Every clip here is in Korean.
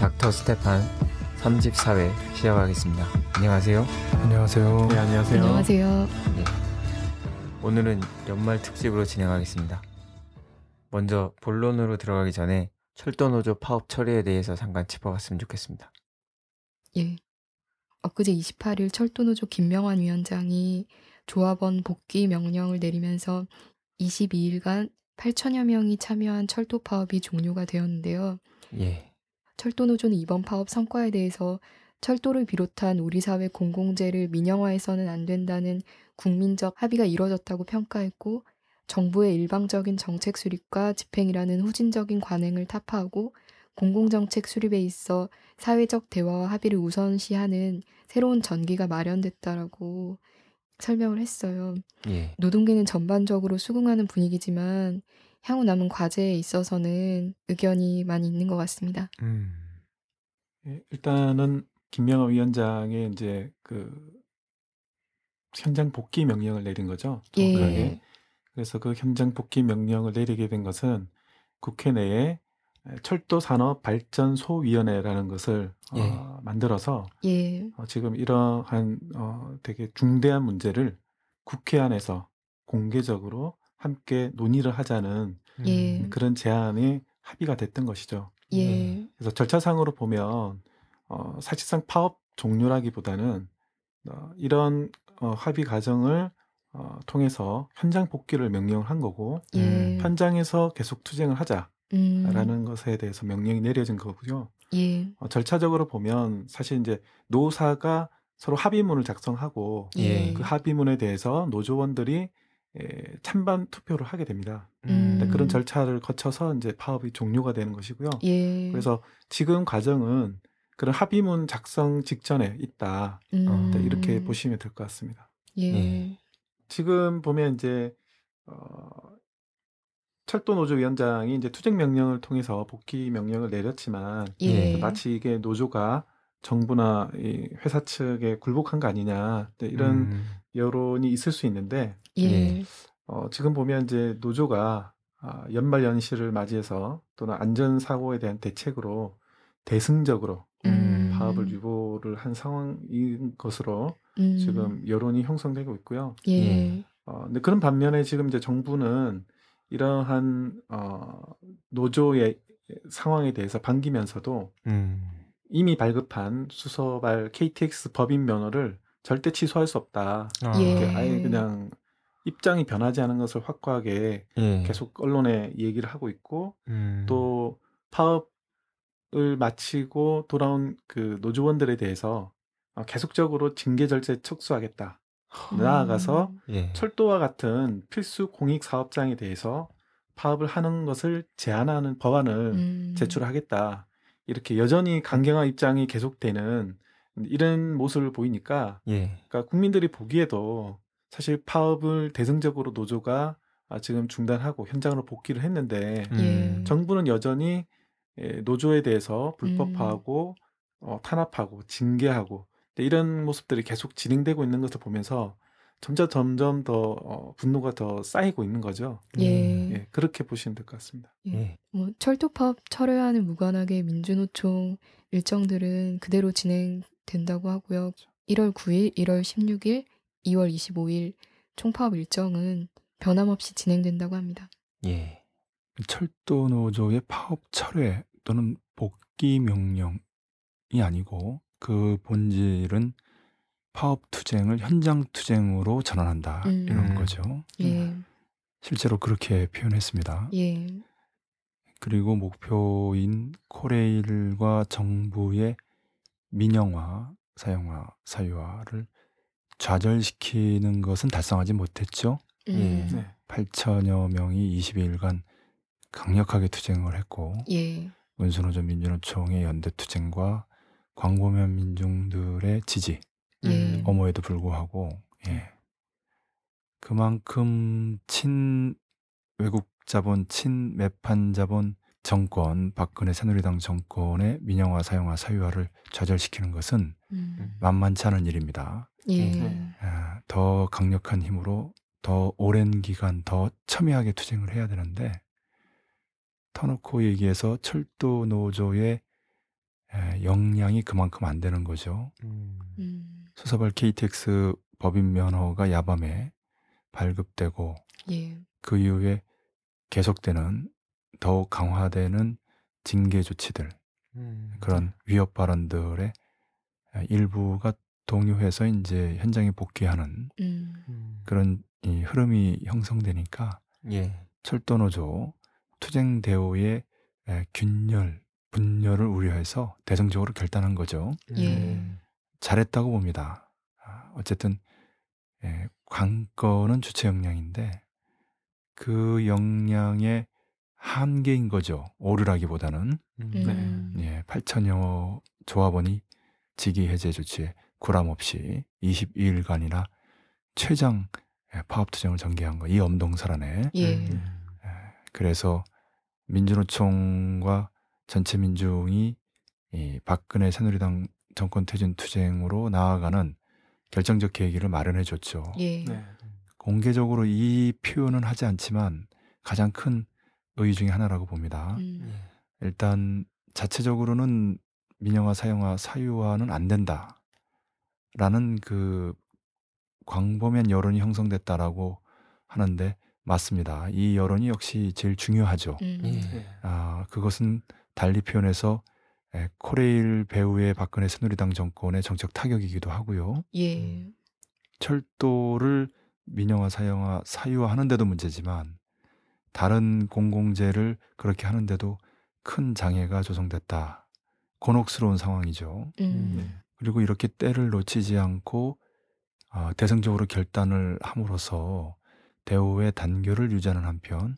닥터 스테판 3집 4회 시작하겠습니다. 안녕하세요. 안녕하세요. 네, 안녕하세요. 안녕하세요. 네. 오늘은 연말 특집으로 진행하겠습니다. 먼저 본론으로 들어가기 전에 철도노조 파업 처리에 대해서 잠깐 짚어봤으면 좋겠습니다. 예. 엊그제 28일 철도노조 김명환 위원장이 조합원 복귀 명령을 내리면서 22일간 8천여 명이 참여한 철도 파업이 종료가 되었는데요. 예. 철도노조는 이번 파업 성과에 대해서 철도를 비롯한 우리 사회 공공재를 민영화해서는 안 된다는 국민적 합의가 이뤄졌다고 평가했고, 정부의 일방적인 정책 수립과 집행이라는 후진적인 관행을 타파하고 공공정책 수립에 있어 사회적 대화와 합의를 우선시하는 새로운 전기가 마련됐다라고 설명을 했어요. 예. 노동계는 전반적으로 수긍하는 분위기지만 향후 남은 과제에 있어서는 의견이 많이 있는 것 같습니다. 일단은 김명환 위원장의 이제 그 현장 복귀 명령을 내린 거죠. 정확하게. 예. 그래서 그 현장 복귀 명령을 내리게 된 것은 국회 내에 철도산업발전소위원회라는 것을 예. 만들어서 예. 지금 이러한 되게 중대한 문제를 국회 안에서 공개적으로 함께 논의를 하자는 예. 그런 제안이 합의가 됐던 것이죠. 예. 그래서 절차상으로 보면 사실상 파업 종료라기보다는 이런 합의 과정을 통해서 현장 복귀를 명령을 한 거고 예. 현장에서 계속 투쟁을 하자라는 것에 대해서 명령이 내려진 거고요. 예. 절차적으로 보면 사실 이제 노사가 서로 합의문을 작성하고 예. 그 합의문에 대해서 노조원들이 찬반 투표를 하게 됩니다. 그런 절차를 거쳐서 이제 파업이 종료가 되는 것이고요. 예. 그래서 지금 과정은 그런 합의문 작성 직전에 있다. 이렇게 보시면 될 것 같습니다. 예. 지금 보면 이제 철도노조위원장이 이제 투쟁 명령을 통해서 복귀 명령을 내렸지만 예. 마치 이게 노조가 정부나 이 회사 측에 굴복한 거 아니냐 이런 여론이 있을 수 있는데 예. 지금 보면 이제 노조가 연말 연시를 맞이해서 또는 안전사고에 대한 대책으로 대승적으로 파업을 유보를 한 상황인 것으로 지금 여론이 형성되고 있고요. 예. 근데 그런 반면에 지금 이제 정부는 이러한 노조의 상황에 대해서 반기면서도 이미 발급한 수서발 KTX 법인 면허를 절대 취소할 수 없다. 예. 아예 그냥 입장이 변하지 않은 것을 확고하게 예. 계속 언론에 얘기를 하고 있고 또 파업을 마치고 돌아온 그 노조원들에 대해서 계속적으로 징계 절차에 착수하겠다. 나아가서 예. 철도와 같은 필수 공익 사업장에 대해서 파업을 하는 것을 제한하는 법안을 제출하겠다. 이렇게 여전히 강경한 입장이 계속되는 이런 모습을 보이니까 예. 그러니까 국민들이 보기에도 사실 파업을 대승적으로 노조가 지금 중단하고 현장으로 복귀를 했는데 정부는 여전히 노조에 대해서 불법화하고 탄압하고 징계하고 이런 모습들이 계속 진행되고 있는 것을 보면서 점점 더 분노가 더 쌓이고 있는 거죠. 예. 예, 그렇게 보시면 될 것 같습니다. 예. 예. 뭐 철도 파업 철회와는 무관하게 민주노총 일정들은 그대로 진행된다고 하고요. 1월 9일, 1월 16일, 2월 25일 총파업 일정은 변함없이 진행된다고 합니다. 예. 철도 노조의 파업 철회 또는 복귀 명령이 아니고 그 본질은 파업 투쟁을 현장 투쟁으로 전환한다 이런 거죠. 예. 실제로 그렇게 표현했습니다. 예. 그리고 목표인 코레일과 정부의 민영화, 사용화, 사유화를 좌절시키는 것은 달성하지 못했죠. 8천여 명이 20일간 강력하게 투쟁을 했고 예. 문수노조 민주노총의 연대 투쟁과 광범위한 민중들의 지지 엄호에도 불구하고 예. 그만큼 친 외국 자본, 친 매판 자본 정권, 박근혜 새누리당 정권의 민영화, 사용화, 사유화를 좌절시키는 것은 만만치 않은 일입니다. 예. 더 강력한 힘으로 더 오랜 기간 더 첨예하게 투쟁을 해야 되는데 터놓고 얘기해서 철도 노조의 역량이 그만큼 안 되는 거죠. 소사발 KTX 법인 면허가 야밤에 발급되고 예. 그 이후에 계속되는 더욱 강화되는 징계 조치들 그런 위협 발언들의 일부가 동요해서 이제 현장에 복귀하는 그런 이 흐름이 형성되니까 예. 철도노조 투쟁 대오의 균열, 분열을 우려해서 대승적으로 결단한 거죠. 예. 잘했다고 봅니다. 어쨌든 관건은 주체 역량인데 그 역량의 한계인 거죠. 오류라기보다는 8천여 조합원이 직위해제 조치에 구람 없이 22일간이나 최장 파업투쟁을 전개한 거. 이 엄동설안에. 예. 그래서 민주노총과 전체 민중이 이 박근혜 새누리당 정권 퇴진 투쟁으로 나아가는 결정적 계기를 마련해줬죠. 예. 네. 공개적으로 이 표현은 하지 않지만 가장 큰 의의 중에 하나라고 봅니다. 일단 자체적으로는 민영화, 사형화, 사유화는 안 된다라는 그 광범위한 여론이 형성됐다라고 하는데 맞습니다. 이 여론이 역시 제일 중요하죠. 그것은 달리 표현해서 코레일 배후의 박근혜 새누리당 정권의 정책 타격이기도 하고요. 예. 철도를 민영화, 사형화, 사유화하는 데도 문제지만 다른 공공재를 그렇게 하는 데도 큰 장애가 조성됐다. 곤혹스러운 상황이죠. 그리고 이렇게 때를 놓치지 않고 대승적으로 결단을 함으로써 대오의 단결을 유지하는 한편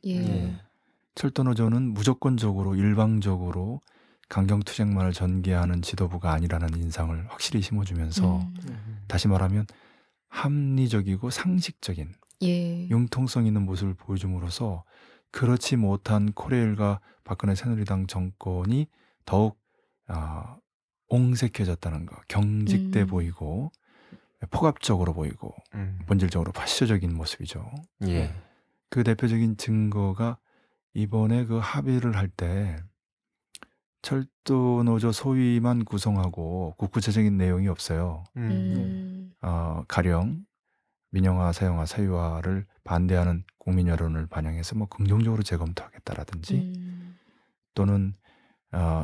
철도노조는 무조건적으로 일방적으로 강경투쟁만을 전개하는 지도부가 아니라는 인상을 확실히 심어주면서 다시 말하면 합리적이고 상식적인 융통성 있는 모습을 보여줌으로써 그렇지 못한 코레일과 박근혜 새누리당 정권이 더욱 옹색해졌다는 거. 경직돼 보이고 포갑적으로 보이고 본질적으로 파쇼적인 모습이죠. 예. 그 대표적인 증거가 이번에 그 합의를 할 때 철도노조 소위만 구성하고 구체적인 내용이 없어요. 가령 민영화, 사형화, 사유화를 반대하는 국민 여론을 반영해서 뭐 긍정적으로 재검토하겠다라든지 또는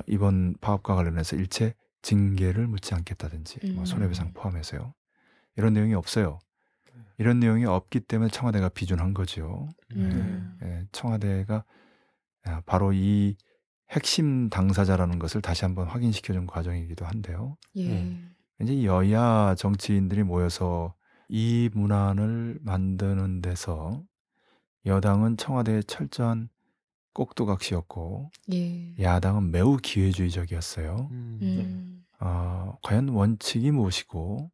이번 파업과 관련해서 일체 징계를 묻지 않겠다든지 뭐 손해배상 포함해서요. 이런 내용이 없어요. 이런 내용이 없기 때문에 청와대가 비준한 거죠. 청와대가 바로 이 핵심 당사자라는 것을 다시 한번 확인시켜준 과정이기도 한데요. 이제 여야 정치인들이 모여서 이 문안을 만드는 데서 여당은 청와대의 철저한 꼭두각시였고 야당은 매우 기회주의적이었어요. 과연 원칙이 무엇이고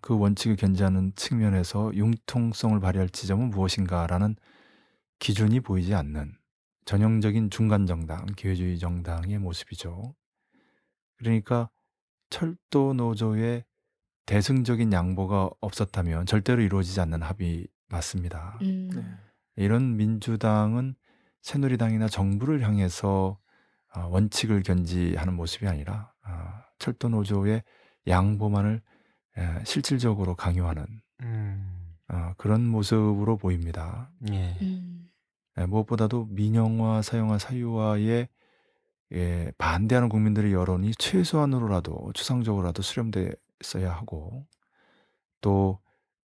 그 원칙을 견지하는 측면에서 융통성을 발휘할 지점은 무엇인가라는 기준이 보이지 않는 전형적인 중간 정당, 기회주의 정당의 모습이죠. 그러니까 철도 노조의 대승적인 양보가 없었다면 절대로 이루어지지 않는 합의 맞습니다. 이런 민주당은 새누리당이나 정부를 향해서 원칙을 견지하는 모습이 아니라 철도 노조의 양보만을 실질적으로 강요하는 그런 모습으로 보입니다. 무엇보다도 민영화, 사형화, 사유화에 반대하는 국민들의 여론이 최소한으로라도 추상적으로라도 수렴됐어야 하고 또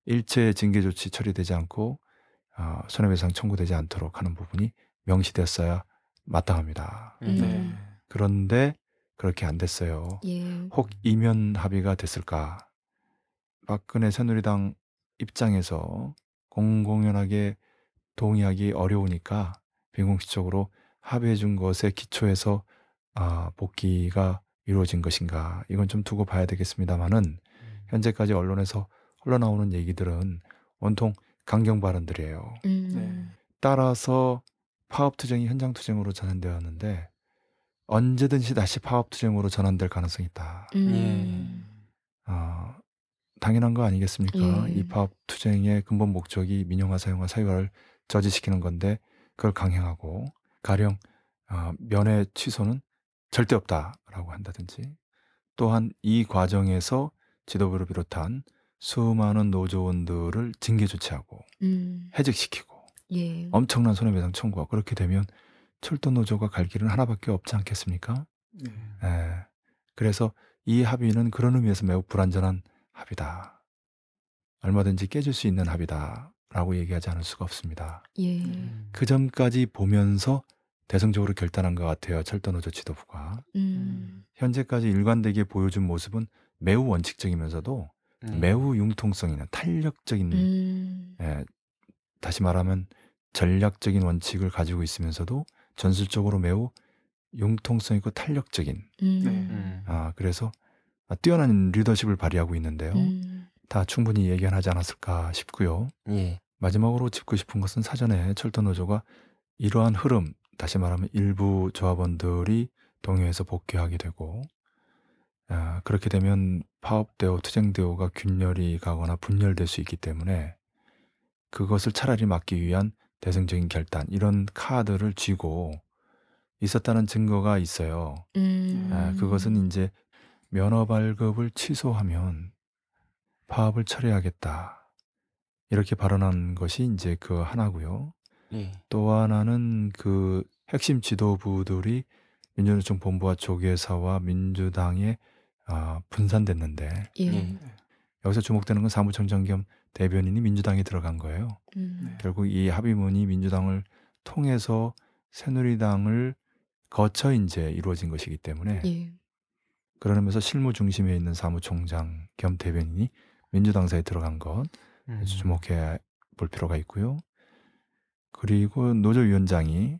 일체 징계 조치 처리되지 않고 손해배상 청구되지 않도록 하는 부분이 명시됐어야 마땅합니다. 그런데 그렇게 안 됐어요. 혹 이면 합의가 됐을까? 박근혜 새누리당 입장에서 공공연하게 동의하기 어려우니까 비공식적으로 합의해준 것에 기초해서 복귀가 이루어진 것인가 이건 좀 두고 봐야 되겠습니다만은 현재까지 언론에서 흘러나오는 얘기들은 온통 강경 발언들이에요. 따라서 파업투쟁이 현장투쟁으로 전환되었는데 언제든지 다시 파업 투쟁으로 전환될 가능성이 있다. 당연한 거 아니겠습니까? 이 파업 투쟁의 근본 목적이 민영화, 사용화, 사유화를 저지시키는 건데 그걸 강행하고 가령 면회 취소는 절대 없다라고 한다든지, 또한 이 과정에서 지도부를 비롯한 수많은 노조원들을 징계 조치하고 해직시키고 엄청난 손해배상 청구하고, 그렇게 되면 철도 노조가 갈 길은 하나밖에 없지 않겠습니까? 그래서 이 합의는 그런 의미에서 매우 불완전한 합의다, 얼마든지 깨질 수 있는 합의다라고 얘기하지 않을 수가 없습니다. 그 점까지 보면서 대승적으로 결단한 것 같아요. 철도노조 지도부가 현재까지 일관되게 보여준 모습은 매우 원칙적이면서도 매우 융통성 있는 탄력적인, 다시 말하면 전략적인 원칙을 가지고 있으면서도 전술적으로 매우 융통성 있고 탄력적인, 그래서 뛰어난 리더십을 발휘하고 있는데요. 다 충분히 예견하지 않았을까 싶고요. 마지막으로 짚고 싶은 것은 사전에 철도노조가 이러한 흐름, 다시 말하면 일부 조합원들이 동요에서 복귀하게 되고, 그렇게 되면 파업대오, 투쟁대오가 균열이 가거나 분열될 수 있기 때문에 그것을 차라리 막기 위한 대승적인 결단, 이런 카드를 쥐고 있었다는 증거가 있어요. 그것은 이제 면허 발급을 취소하면 파업을 철회하겠다, 이렇게 발언한 것이 이제 그 하나고요. 또 하나는 그 핵심 지도부들이 민주노총 본부와 조계사와 민주당에 분산됐는데, 여기서 주목되는 건 사무총장 겸 대변인이 민주당에 들어간 거예요. 결국 이 합의문이 민주당을 통해서 새누리당을 거쳐 이제 이루어진 것이기 때문에, 그러면서 실무 중심에 있는 사무총장 겸 대변인이 민주당사에 들어간 것 주목해 볼 필요가 있고요. 그리고 노조위원장이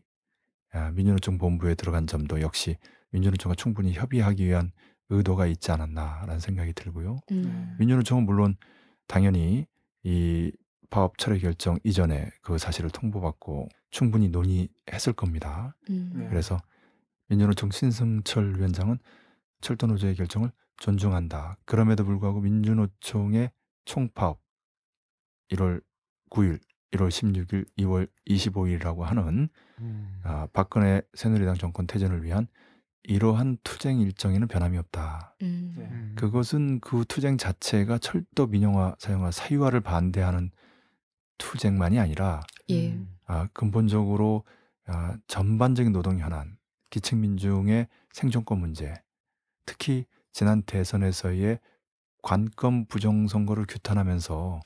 민주노총 본부에 들어간 점도 역시 민주노총과 충분히 협의하기 위한 의도가 있지 않았나라는 생각이 들고요. 민주노총은 물론 당연히 이 파업 철회 결정 이전에 그 사실을 통보받고 충분히 논의했을 겁니다. 그래서 민주노총 신승철 위원장은 철도노조의 결정을 존중한다, 그럼에도 불구하고 민주노총의 총파업 1월 9일, 1월 16일, 2월 25일이라고 하는 박근혜 새누리당 정권 퇴진을 위한 이러한 투쟁 일정에는 변함이 없다. 그것은 그 투쟁 자체가 철도 민영화, 사용화, 사유화를 반대하는 투쟁만이 아니라 근본적으로 전반적인 노동 현안, 기층 민중의 생존권 문제, 특히 지난 대선에서의 관권 부정선거를 규탄하면서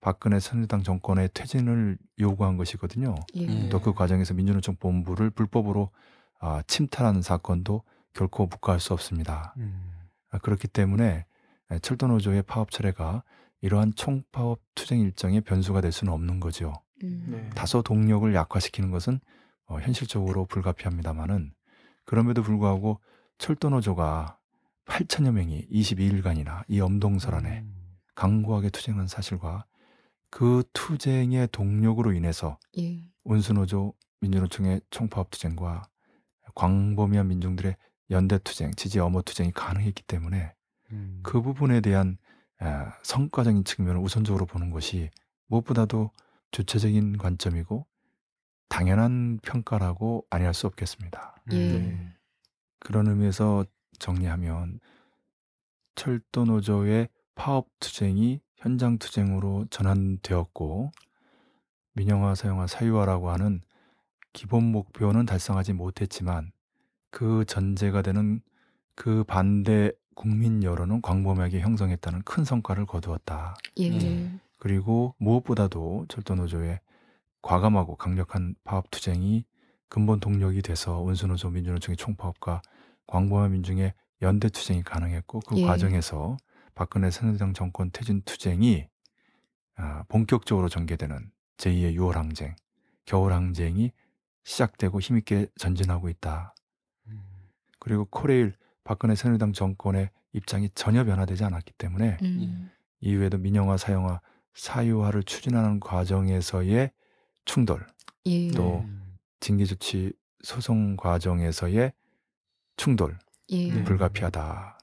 박근혜 새누리당 정권의 퇴진을 요구한 것이거든요. 또 그 과정에서 민주노총 본부를 불법으로 침탈하는 사건도 결코 묵과할 수 없습니다. 그렇기 때문에 철도노조의 파업 철회가 이러한 총파업 투쟁 일정의 변수가 될 수는 없는 거죠. 다소 동력을 약화시키는 것은 현실적으로 불가피합니다만은, 그럼에도 불구하고 철도노조가 8천여 명이 22일간이나 이 엄동설 안에 강고하게 투쟁한 사실과 그 투쟁의 동력으로 인해서 운수노조, 민주노총의 총파업 투쟁과 광범위한 민중들의 연대투쟁, 지지 엄호투쟁이 가능했기 때문에 그 부분에 대한 성과적인 측면을 우선적으로 보는 것이 무엇보다도 주체적인 관점이고 당연한 평가라고 아니할 수 없겠습니다. 그런 의미에서 정리하면 철도노조의 파업투쟁이 현장투쟁으로 전환되었고, 민영화, 사용화, 사유화라고 하는 기본 목표는 달성하지 못했지만 그 전제가 되는 그 반대 국민 여론은 광범위하게 형성했다는 큰 성과를 거두었다. 그리고 무엇보다도 철도노조의 과감하고 강력한 파업투쟁이 근본 동력이 돼서 운수노조, 민주노총의 총파업과 광범위한 민중의 연대투쟁이 가능했고, 그 과정에서 박근혜 새누리당 정권 퇴진 투쟁이 본격적으로 전개되는 제2의 6월 항쟁, 겨울 항쟁이 시작되고 힘있게 전진하고 있다. 그리고 코레일 박근혜 새누리당 정권의 입장이 전혀 변화되지 않았기 때문에 이후에도 민영화, 사용화, 사유화를 추진하는 과정에서의 충돌, 또 징계조치 소송 과정에서의 충돌, 예. 불가피하다.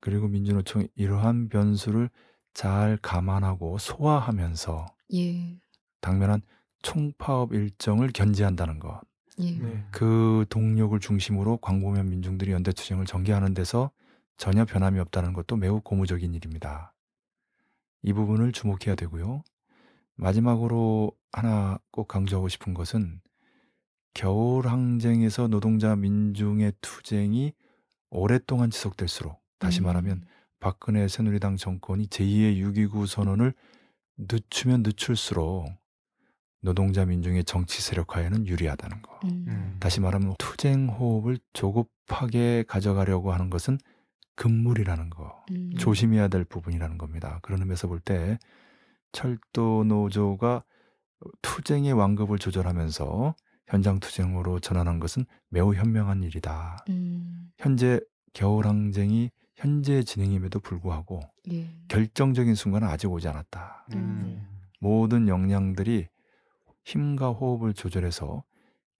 그리고 민주노총이 이러한 변수를 잘 감안하고 소화하면서 예. 당면한 총파업 일정을 견제한다는 것. 예. 네. 그 동력을 중심으로 광범위한 민중들이 연대투쟁을 전개하는 데서 전혀 변함이 없다는 것도 매우 고무적인 일입니다. 이 부분을 주목해야 되고요. 마지막으로 하나 꼭 강조하고 싶은 것은 겨울항쟁에서 노동자 민중의 투쟁이 오랫동안 지속될수록 다시 말하면 박근혜 새누리당 정권이 제2의 6.29 선언을 늦추면 늦출수록 노동자 민중의 정치 세력화에는 유리하다는 거. 다시 말하면 투쟁 호흡을 조급하게 가져가려고 하는 것은 금물이라는 거. 조심해야 될 부분이라는 겁니다. 그런 의미에서 볼 때 철도 노조가 투쟁의 완급을 조절하면서 현장 투쟁으로 전환한 것은 매우 현명한 일이다. 현재 겨울항쟁이 현재 진행임에도 불구하고 예. 결정적인 순간은 아직 오지 않았다. 모든 역량들이 힘과 호흡을 조절해서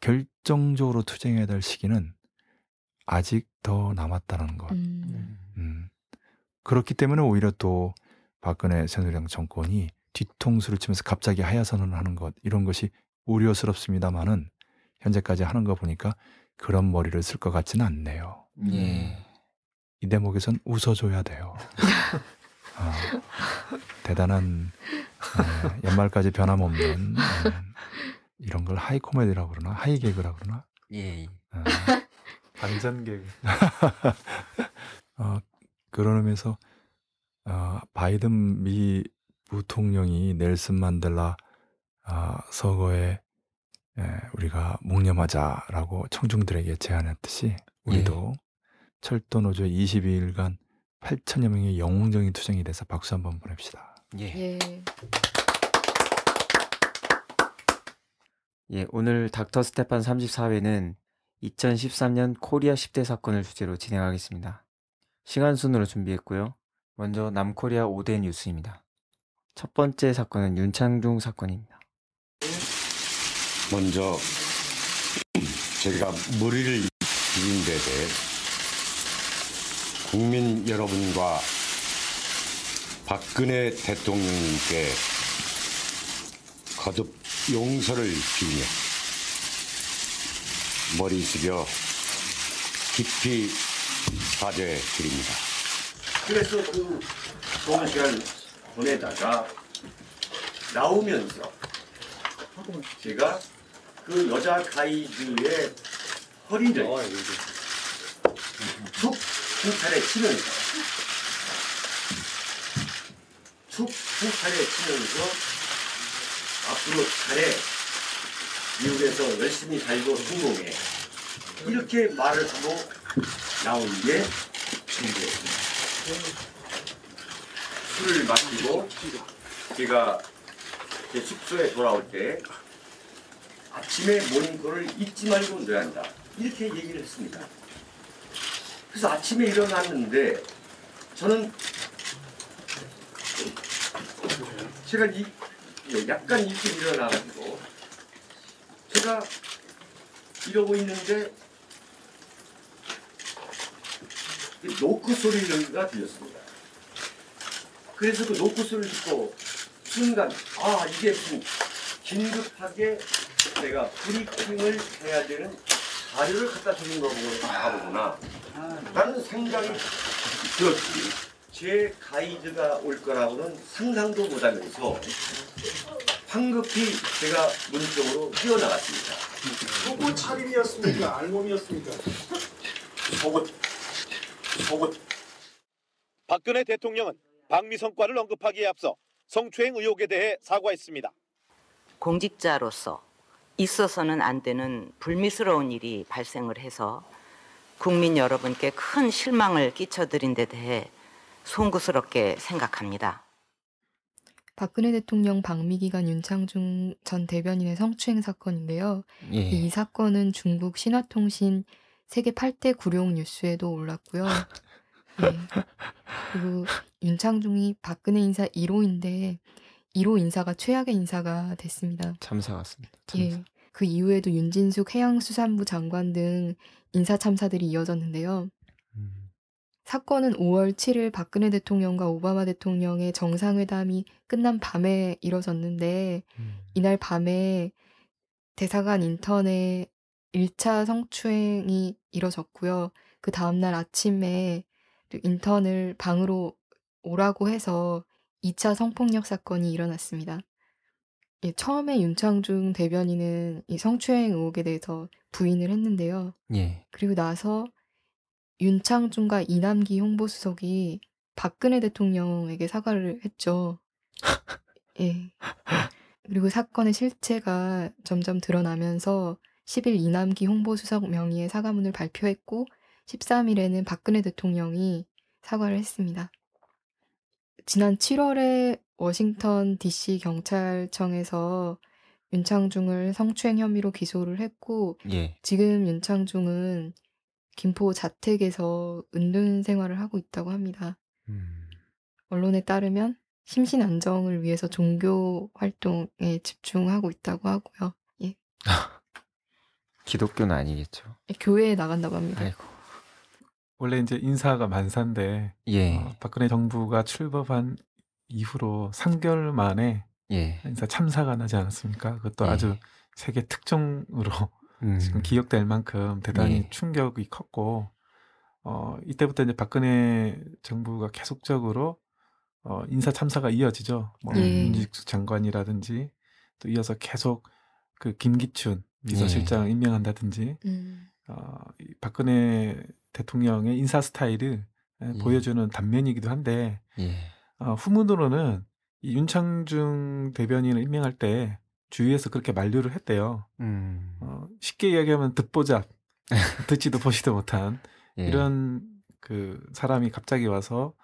결정적으로 투쟁해야 될 시기는 아직 더 남았다는 것. 그렇기 때문에 오히려 또 박근혜 새누리당 정권이 뒤통수를 치면서 갑자기 하야 선언을 하는 것, 이런 것이 우려스럽습니다만은 현재까지 하는 거 보니까 그런 머리를 쓸 것 같지는 않네요. 예. 이 대목에선 웃어줘야 돼요. 대단한 연말까지 변함없는 이런 걸 하이 코미디라고 그러나 하이 개그라고 그러나 예. 반전 개그. 그런 의미에서 바이든 미 부통령이 넬슨 만델라 서거에 우리가 묵념하자라고 청중들에게 제안했듯이 우리도 예. 철도노조의 22일간 8,000여 명의 영웅적인 투쟁이 돼서 박수 한번 보냅시다. 예. 예, 오늘 닥터 스테판 34회는 2013년 코리아 10대 사건을 주제로 진행하겠습니다. 시간 순으로 준비했고요. 먼저 남코리아 5대 뉴스입니다. 첫 번째 사건은 윤창중 사건입니다. 먼저 제가 머리를 빗는 데 대해 국민 여러분과 박근혜 대통령님께 거듭 용서를 빌며 머리 숙여 깊이 사죄드립니다. 그래서 그 동안 시간 보내다가 나오면서 제가 그 여자 가이드의 허리를 툭 두 차례 치면서 앞으로 차례 미국에서 열심히 살고 성공해 이렇게 말을 하고 나온 게 중요했습니다. 술을 마시고 제가 제 숙소에 돌아올 때 아침에 모닝콜을 잊지 말고 넣어야 한다 이렇게 얘기를 했습니다. 그래서 아침에 일어났는데 저는 제가 약간 일찍 일어나가지고 제가 이러고 있는데 노크 소리가 들렸습니다. 그래서 그 노크 소리를 듣고 순간 이게 무슨 긴급하게 내가 브리핑을 해야 되는 자료를 갖다 주는 거 보고 가보구나 라는 생각이 들었지. 제 가이드가 올 거라고는 상상도 못하면서 황급히 제가 문 쪽으로 뛰어나갔습니다. 속옷 차림이었습니까? 알몸이었습니까? 속옷. 박근혜 대통령은 방미 성과를 언급하기에 앞서 성추행 의혹에 대해 사과했습니다. 공직자로서 있어서는 안 되는 불미스러운 일이 발생을 해서 국민 여러분께 큰 실망을 끼쳐드린 데 대해 송구스럽게 생각합니다. 박근혜 대통령 방미 기간 윤창중 전 대변인의 성추행 사건인데요. 예. 이 사건은 중국 신화통신 세계 8대 구룡 뉴스에도 올랐고요. 예. 그리고 윤창중이 박근혜 인사 1호인데 1호 인사가 최악의 인사가 됐습니다. 참사 같습니다. 참사. 예. 그 이후에도 윤진숙 해양수산부 장관 등 인사참사들이 이어졌는데요. 사건은 5월 7일 박근혜 대통령과 오바마 대통령의 정상회담이 끝난 밤에 이뤄졌는데 이날 밤에 대사관 인턴의 1차 성추행이 이뤄졌고요. 그 다음날 아침에 인턴을 방으로 오라고 해서 2차 성폭력 사건이 일어났습니다. 예, 처음에 윤창중 대변인은 이 성추행 의혹에 대해서 부인을 했는데요. 예. 그리고 나서 윤창중과 이남기 홍보수석이 박근혜 대통령에게 사과를 했죠. 예. 그리고 사건의 실체가 점점 드러나면서 10일 이남기 홍보수석 명의의 사과문을 발표했고 13일에는 박근혜 대통령이 사과를 했습니다. 지난 7월에 워싱턴 DC 경찰청에서 윤창중을 성추행 혐의로 기소를 했고 예. 지금 윤창중은 김포 자택에서 은둔 생활을 하고 있다고 합니다. 언론에 따르면 심신 안정을 위해서 종교 활동에 집중하고 있다고 하고요. 예. 기독교는 아니겠죠? 예, 교회에 나간다고 합니다. 아이고. 원래 이제 인사가 만사인데 예. 박근혜 정부가 출범한 이후로 3개월 만에 예. 인사 참사가 나지 않았습니까? 그것도 예. 아주 세계 특종으로 지금 기억될 만큼 대단히 예. 충격이 컸고 이때부터 이제 박근혜 정부가 계속적으로 인사 참사가 이어지죠. 뭐 윤진숙 장관이라든지 또 이어서 계속 그 김기춘 비서실장 예. 임명한다든지 박근혜 대통령의 인사 스타일을 예. 보여주는 단면이기도 한데 예. 후문으로는 이 윤창중 대변인을 임명할 때 주위에서 그렇게 만류를 했대요. 쉽게 이야기하면 듣보잡, 듣지도 보지도 못한 예. 이런 그 사람이 갑자기 와서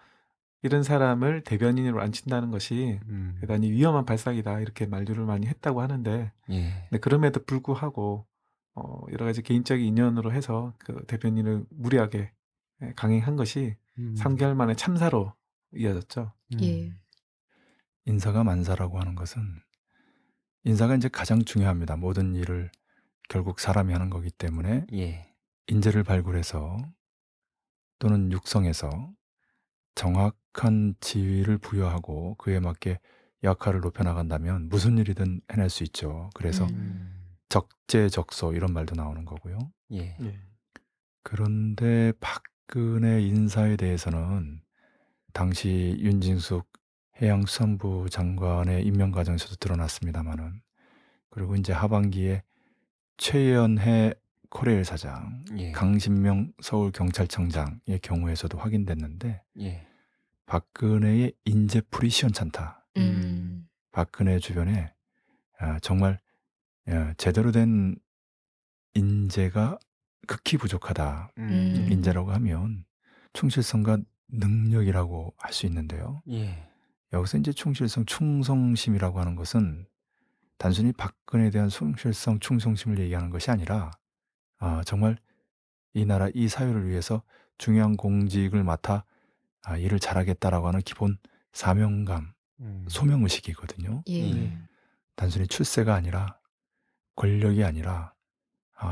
이런 사람을 대변인으로 앉힌다는 것이 대단히 위험한 발상이다 이렇게 만류를 많이 했다고 하는데 예. 근데 그럼에도 불구하고 여러 가지 개인적인 인연으로 해서 그 대변인을 무리하게 강행한 것이 3개월 만에 참사로 이어졌죠. 예. 인사가 만사라고 하는 것은 인사가 이제 가장 중요합니다. 모든 일을 결국 사람이 하는 거기 때문에 예. 인재를 발굴해서 또는 육성해서 정확한 지위를 부여하고 그에 맞게 역할을 높여나간다면 무슨 일이든 해낼 수 있죠. 그래서 적재적소 이런 말도 나오는 거고요. 예. 예. 그런데 박근혜 인사에 대해서는 당시 윤진숙 해양수산부 장관의 임명 과정에서도 드러났습니다만은 그리고 이제 하반기에 최연해 코레일 사장, 예. 강신명 서울경찰청장의 경우에서도 확인됐는데 예. 박근혜의 인재풀이 시원찮다. 박근혜 주변에 정말 제대로 된 인재가 극히 부족하다. 인재라고 하면 충실성과 능력이라고 할 수 있는데요. 예. 여기서 이제 충실성, 충성심이라고 하는 것은 단순히 박근혜에 대한 충실성, 충성심을 얘기하는 것이 아니라 정말 이 나라, 이 사회를 위해서 중요한 공직을 맡아 일을 잘하겠다라고 하는 기본 사명감, 소명의식이거든요. 예. 단순히 출세가 아니라 권력이 아니라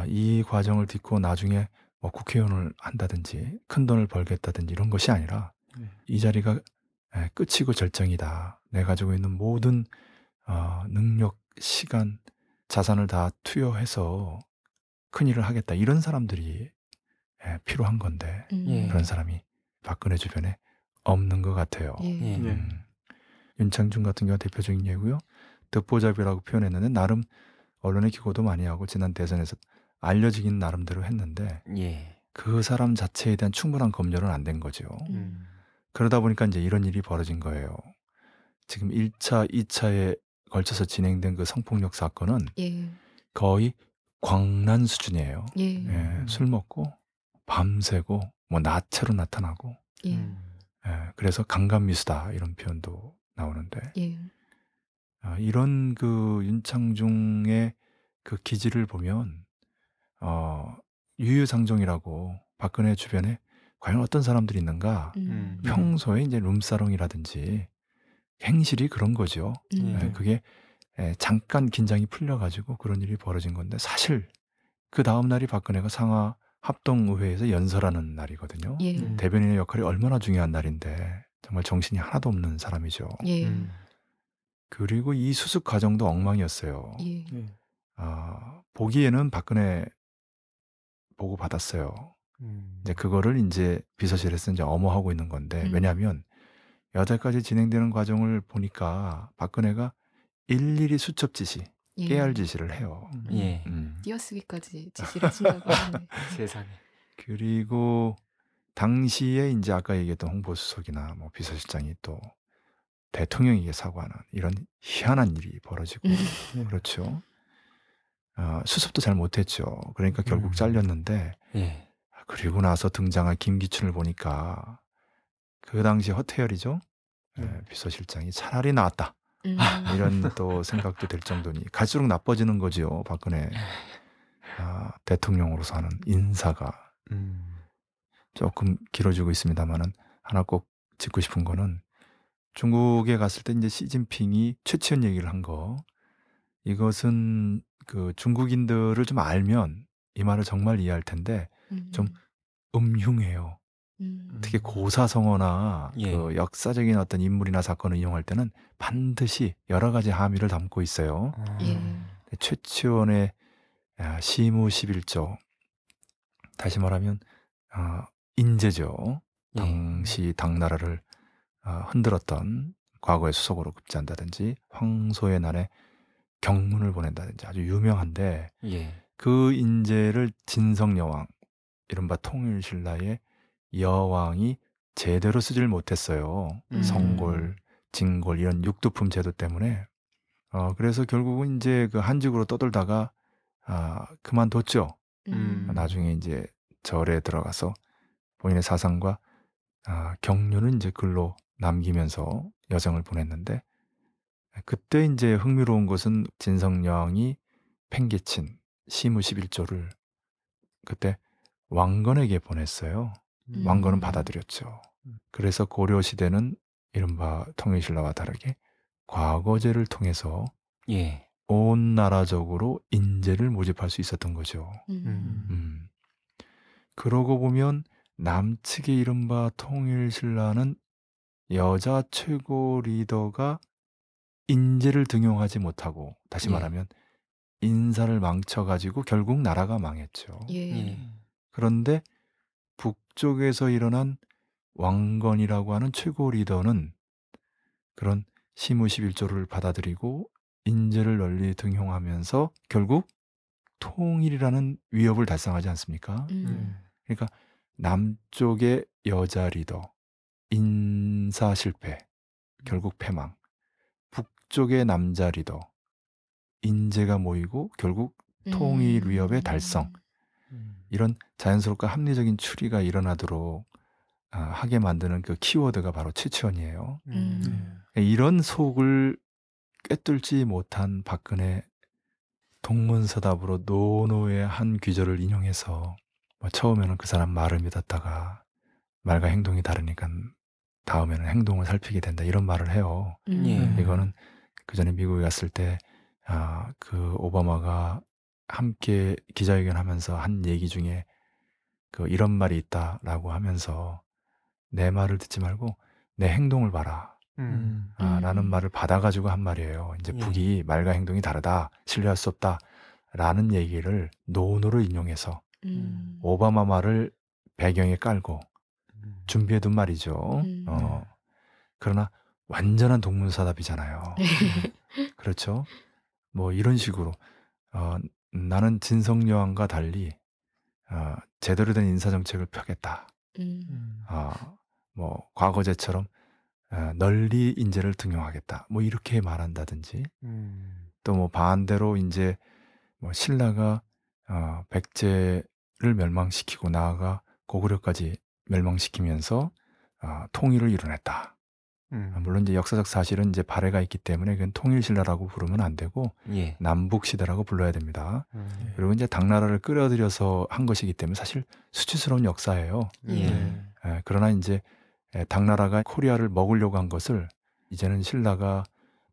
이 과정을 딛고 나중에 뭐 국회의원을 한다든지 큰 돈을 벌겠다든지 이런 것이 아니라 예. 이 자리가 끝이고 절정이다. 내가 가지고 있는 모든 능력, 시간, 자산을 다 투여해서 큰일을 하겠다. 이런 사람들이 필요한 건데 예. 그런 사람이 박근혜 주변에 없는 것 같아요. 예. 윤창중 같은 경우가 대표적인 예고요. 듣보잡이라고 표현했는데 나름 언론의 기고도 많이 하고 지난 대선에서 알려지긴 나름대로 했는데 예. 그 사람 자체에 대한 충분한 검열은 안 된 거죠. 그러다 보니까 이제 이런 일이 벌어진 거예요. 지금 1차, 2차에 걸쳐서 진행된 그 성폭력 사건은 예. 거의 광란 수준이에요. 예. 예, 술 먹고 밤새고 뭐 나체로 나타나고 예. 예, 그래서 강간미수다 이런 표현도 나오는데 예. 이런 그 윤창중의 그 기질을 보면 유유상종이라고 박근혜 주변에 과연 어떤 사람들이 있는가? 평소에 이제 룸사롱이라든지 행실이 그런 거죠. 그게 잠깐 긴장이 풀려가지고 그런 일이 벌어진 건데, 사실 그 다음 날이 박근혜가 상하 합동의회에서 연설하는 날이거든요. 예. 대변인의 역할이 얼마나 중요한 날인데 정말 정신이 하나도 없는 사람이죠. 예. 그리고 이 수습 과정도 엉망이었어요. 예. 보기에는 박근혜 보고 받았어요. 이제 그거를 이제 비서실에서 이제 엄호하고 있는 건데, 왜냐하면 여태까지 진행되는 과정을 보니까 박근혜가 일일이 수첩 지시, 예. 깨알 지시를 해요. 예. 띄어쓰기까지 지시를 하신다고 하네. 세상에. 그리고 당시에 이제 아까 얘기했던 홍보수석이나 뭐 비서실장이 또 대통령에게 사과하는 이런 희한한 일이 벌어지고 그렇죠. 수습도 잘 못했죠. 그러니까 결국 잘렸는데 예. 그리고 나서 등장한 김기춘을 보니까 그 당시 허태열이죠. 비서실장이 차라리 나았다. 이런 또 생각도 들 정도니 갈수록 나빠지는 거죠. 박근혜 대통령으로서 하는 인사가 조금 길어지고 있습니다만은 하나 꼭 짚고 싶은 거는, 중국에 갔을 때 이제 시진핑이 최치원 얘기를 한 거, 이것은 그 중국인들을 좀 알면 이 말을 정말 이해할 텐데 좀 음흉해요. 특히 고사성어나 예. 그 역사적인 어떤 인물이나 사건을 이용할 때는 반드시 여러 가지 함의를 담고 있어요. 예. 최치원의 시무 11조, 다시 말하면 인재죠. 예. 당시 당나라를 흔들었던 과거의 수석으로 급제한다든지 황소의 난에 경문을 보낸다든지 아주 유명한데 예. 그 인재를 진성여왕, 이른바 통일신라의 여왕이 제대로 쓰질 못했어요. 성골, 진골 이런 육두품 제도 때문에. 그래서 결국은 이제 그 한직으로 떠돌다가 그만뒀죠. 나중에 이제 절에 들어가서 본인의 사상과 경륜은 이제 글로 남기면서 여정을 보냈는데, 그때 이제 흥미로운 것은 진성여왕이 팽개친 시무 11조를 그때 왕건에게 보냈어요. 왕건은 받아들였죠. 그래서 고려시대는 이른바 통일신라와 다르게 과거제를 통해서 예. 온 나라적으로 인재를 모집할 수 있었던 거죠. 그러고 보면 남측의 이른바 통일신라는 여자 최고 리더가 인재를 등용하지 못하고, 다시 말하면 예. 인사를 망쳐가지고 결국 나라가 망했죠. 예. 그런데 북쪽에서 일어난 왕건이라고 하는 최고 리더는 그런 시무 11조를 받아들이고 인재를 널리 등용하면서 결국 통일이라는 위협을 달성하지 않습니까? 그러니까 남쪽의 여자 리더, 인사 실패, 결국 패망. 북쪽의 남자 리더, 인재가 모이고 결국 통일 위협의 달성. 이런 자연스럽고 합리적인 추리가 일어나도록 하게 만드는 그 키워드가 바로 최치원이에요. 이런 속을 꿰뚫지 못한 박근혜, 동문서답으로 노노의 한 귀절을 인용해서 뭐 처음에는 그 사람 말을 믿었다가 말과 행동이 다르니까 다음에는 행동을 살피게 된다, 이런 말을 해요. 이거는 그전에 미국에 갔을 때 그 오바마가 함께 기자회견하면서 한 얘기 중에 그 이런 말이 있다라고 하면서 내 말을 듣지 말고 내 행동을 봐라 라는 말을 받아가지고 한 말이에요. 이제 북이 예. 말과 행동이 다르다, 신뢰할 수 없다라는 얘기를 노노로 인용해서 오바마 말을 배경에 깔고 준비해둔 말이죠. 그러나 완전한 동문서답이잖아요. 그렇죠? 뭐 이런 식으로 나는 진성여왕과 달리 제대로 된 인사정책을 펴겠다. 뭐 과거제처럼 널리 인재를 등용하겠다. 뭐 이렇게 말한다든지 또 뭐 반대로 이제 뭐 신라가 백제를 멸망시키고 나아가 고구려까지 멸망시키면서 통일을 이뤄냈다. 물론 이제 역사적 사실은 이제 발해가 있기 때문에 그건 통일신라라고 부르면 안 되고 예. 남북시대라고 불러야 됩니다. 예. 그리고 이제 당나라를 끌어들여서 한 것이기 때문에 사실 수치스러운 역사예요. 예. 그러나 이제 당나라가 코리아를 먹으려고 한 것을 이제는 신라가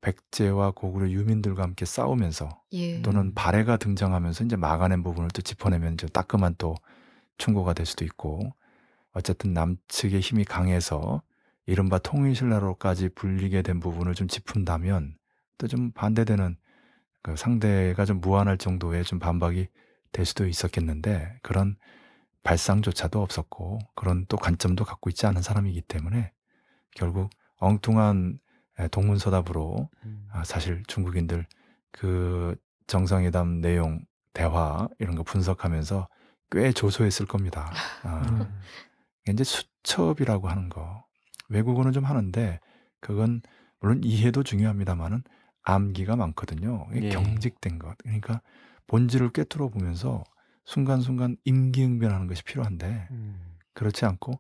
백제와 고구려 유민들과 함께 싸우면서 예. 또는 발해가 등장하면서 이제 막아낸 부분을 또 짚어내면 이제 따끔한 또 충고가 될 수도 있고, 어쨌든 남측의 힘이 강해서 이른바 통일신라로까지 불리게 된 부분을 좀 짚은다면 또 좀 반대되는 그 상대가 좀 무한할 정도의 좀 반박이 될 수도 있었겠는데, 그런 발상조차도 없었고 그런 또 관점도 갖고 있지 않은 사람이기 때문에 결국 엉뚱한 동문서답으로 사실 중국인들 그 정상회담 내용, 대화 이런 거 분석하면서 꽤 조소했을 겁니다. 이제 수첩이라고 하는 거, 외국어는 좀 하는데 그건 물론 이해도 중요합니다만은 암기가 많거든요. 예. 경직된 것. 그러니까 본질을 꿰뚫어 보면서 순간순간 임기응변하는 것이 필요한데 그렇지 않고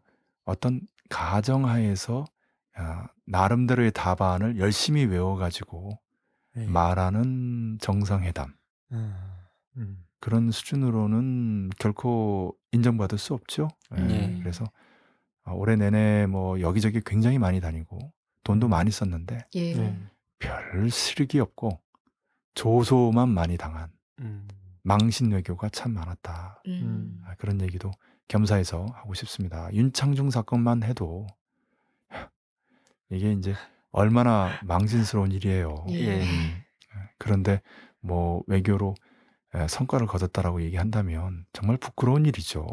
어떤 가정하에서 나름대로의 답안을 열심히 외워가지고 예. 말하는 정상회담 그런 수준으로는 결코 인정받을 수 없죠. 예. 그래서 올해 내내 뭐 여기저기 굉장히 많이 다니고 돈도 많이 썼는데 예. 별 실익이 없고 조소만 많이 당한 망신 외교가 참 많았다. 그런 얘기도 겸사해서 하고 싶습니다. 윤창중 사건만 해도 이게 이제 얼마나 망신스러운 일이에요. 예. 그런데 뭐 외교로 성과를 거뒀다라고 얘기한다면 정말 부끄러운 일이죠.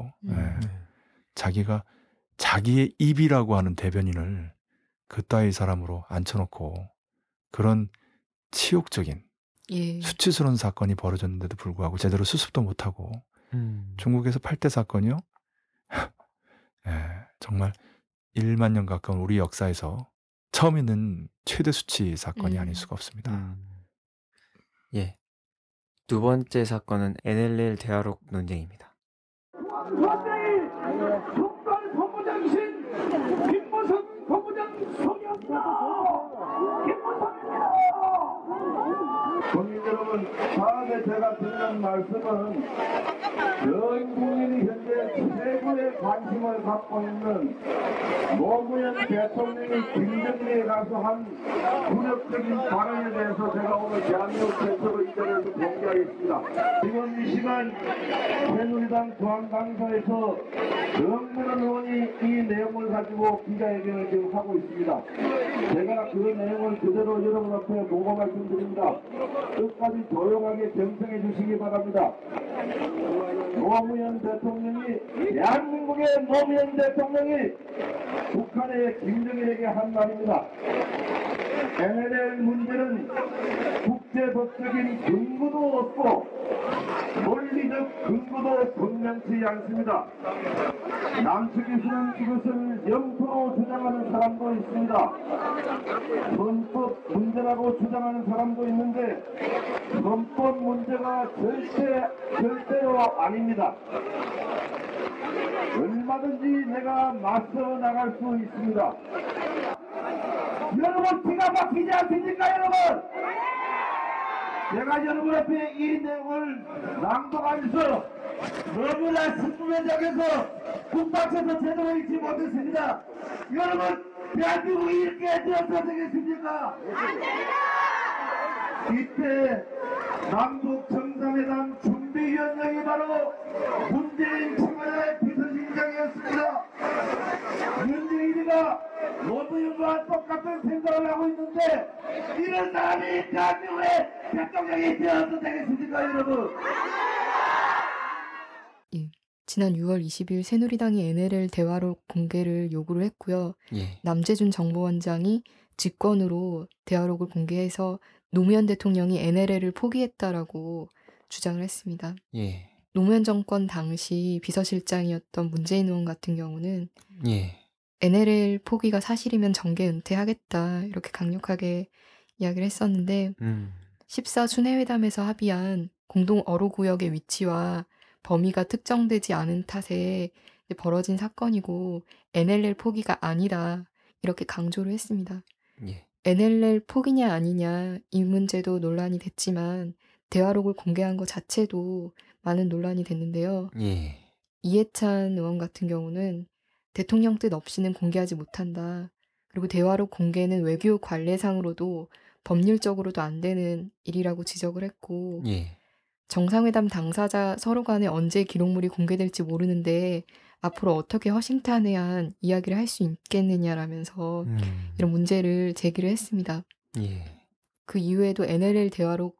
자기가 자기의 입이라고 하는 대변인을 그따위 사람으로 앉혀놓고 그런 치욕적인 예. 수치스러운 사건이 벌어졌는데도 불구하고 제대로 수습도 못하고 중국에서 8대 사건이요? 예, 정말 1만 년 가까운 우리 역사에서 처음 있는 최대 수치 사건이 아닐 수가 없습니다. 예, 두 번째 사건은 NLL 대화록 논쟁입니다. 국민 여러분, 다음에 제가 드리는 말씀은 전 국민이 현재 최고의 관심을 갖고 있는 노무현 대통령이 김정일에 가서 한 굴욕적인 발언에 대해서 제가 오늘 대한민국 최초로 이 자리에서 공개하겠습니다. 지금 이 시간 새누리당 중앙당사에서 정문원 의원이 이 내용을 가지고 기자회견을 지금 하고 있습니다. 제가 그 내용을 그대로 여러분 앞에 보고 말씀드립니다. 끝까지 조용하게 경청해 주시기 바랍니다. 노무현 대통령이, 대한민국의 노무현 대통령이 북한의 김정일에게 한 말입니다. NLL 문제는 국제법적인 근거도 없고 논리적 근거도 분명치 않습니다. 남측에서는 이것을 영토로 주장하는 사람도 있습니다. 헌법 문제라고 주장하는 사람도 있는데 헌법 문제가 절대로 아닙니다. 얼마든지 내가 맞서 나갈 수 있습니다. 여러분, 피가 막히지 않습니까, 여러분? 제가 여러분 앞에 이 내용을 낭독하면서 너무나 신분회장에서 국방에서 제대로 읽지 못했습니다. 여러분, 대한민국이 이렇게 되어서 되겠습니까? 안 됩니다! 이때 남북정상회담 준비위원장이 바로 문재인 청와대 비서실장이었습니다. 문재인이가 노무현과 똑같은 생각을 하고 있는데 이런 사람이 대한민국의 대통령이 되어서 되겠습니까, 여러분? 예, 지난 6월 20일 새누리당이 NLL 대화록 공개를 요구를 했고요. 예. 남재준 정보원장이 직권으로 대화록을 공개해서 노무현 대통령이 NLL을 포기했다라고 주장을 했습니다. 예. 노무현 정권 당시 비서실장이었던 문재인 의원 같은 경우는 예. NLL 포기가 사실이면 정계 은퇴하겠다 이렇게 강력하게 이야기를 했었는데 14순회회담에서 합의한 공동 어로구역의 위치와 범위가 특정되지 않은 탓에 벌어진 사건이고 NLL 포기가 아니라 이렇게 강조를 했습니다. 예. NLL 포기냐 아니냐 이 문제도 논란이 됐지만 대화록을 공개한 것 자체도 많은 논란이 됐는데요. 예. 이해찬 의원 같은 경우는 대통령 뜻 없이는 공개하지 못한다. 그리고 대화록 공개는 외교 관례상으로도 법률적으로도 안 되는 일이라고 지적을 했고 예. 정상회담 당사자 서로 간에 언제 기록물이 공개될지 모르는데 앞으로 어떻게 허심탄회한 이야기를 할 수 있겠느냐라면서 이런 문제를 제기를 했습니다. 예. 그 이후에도 NLL 대화록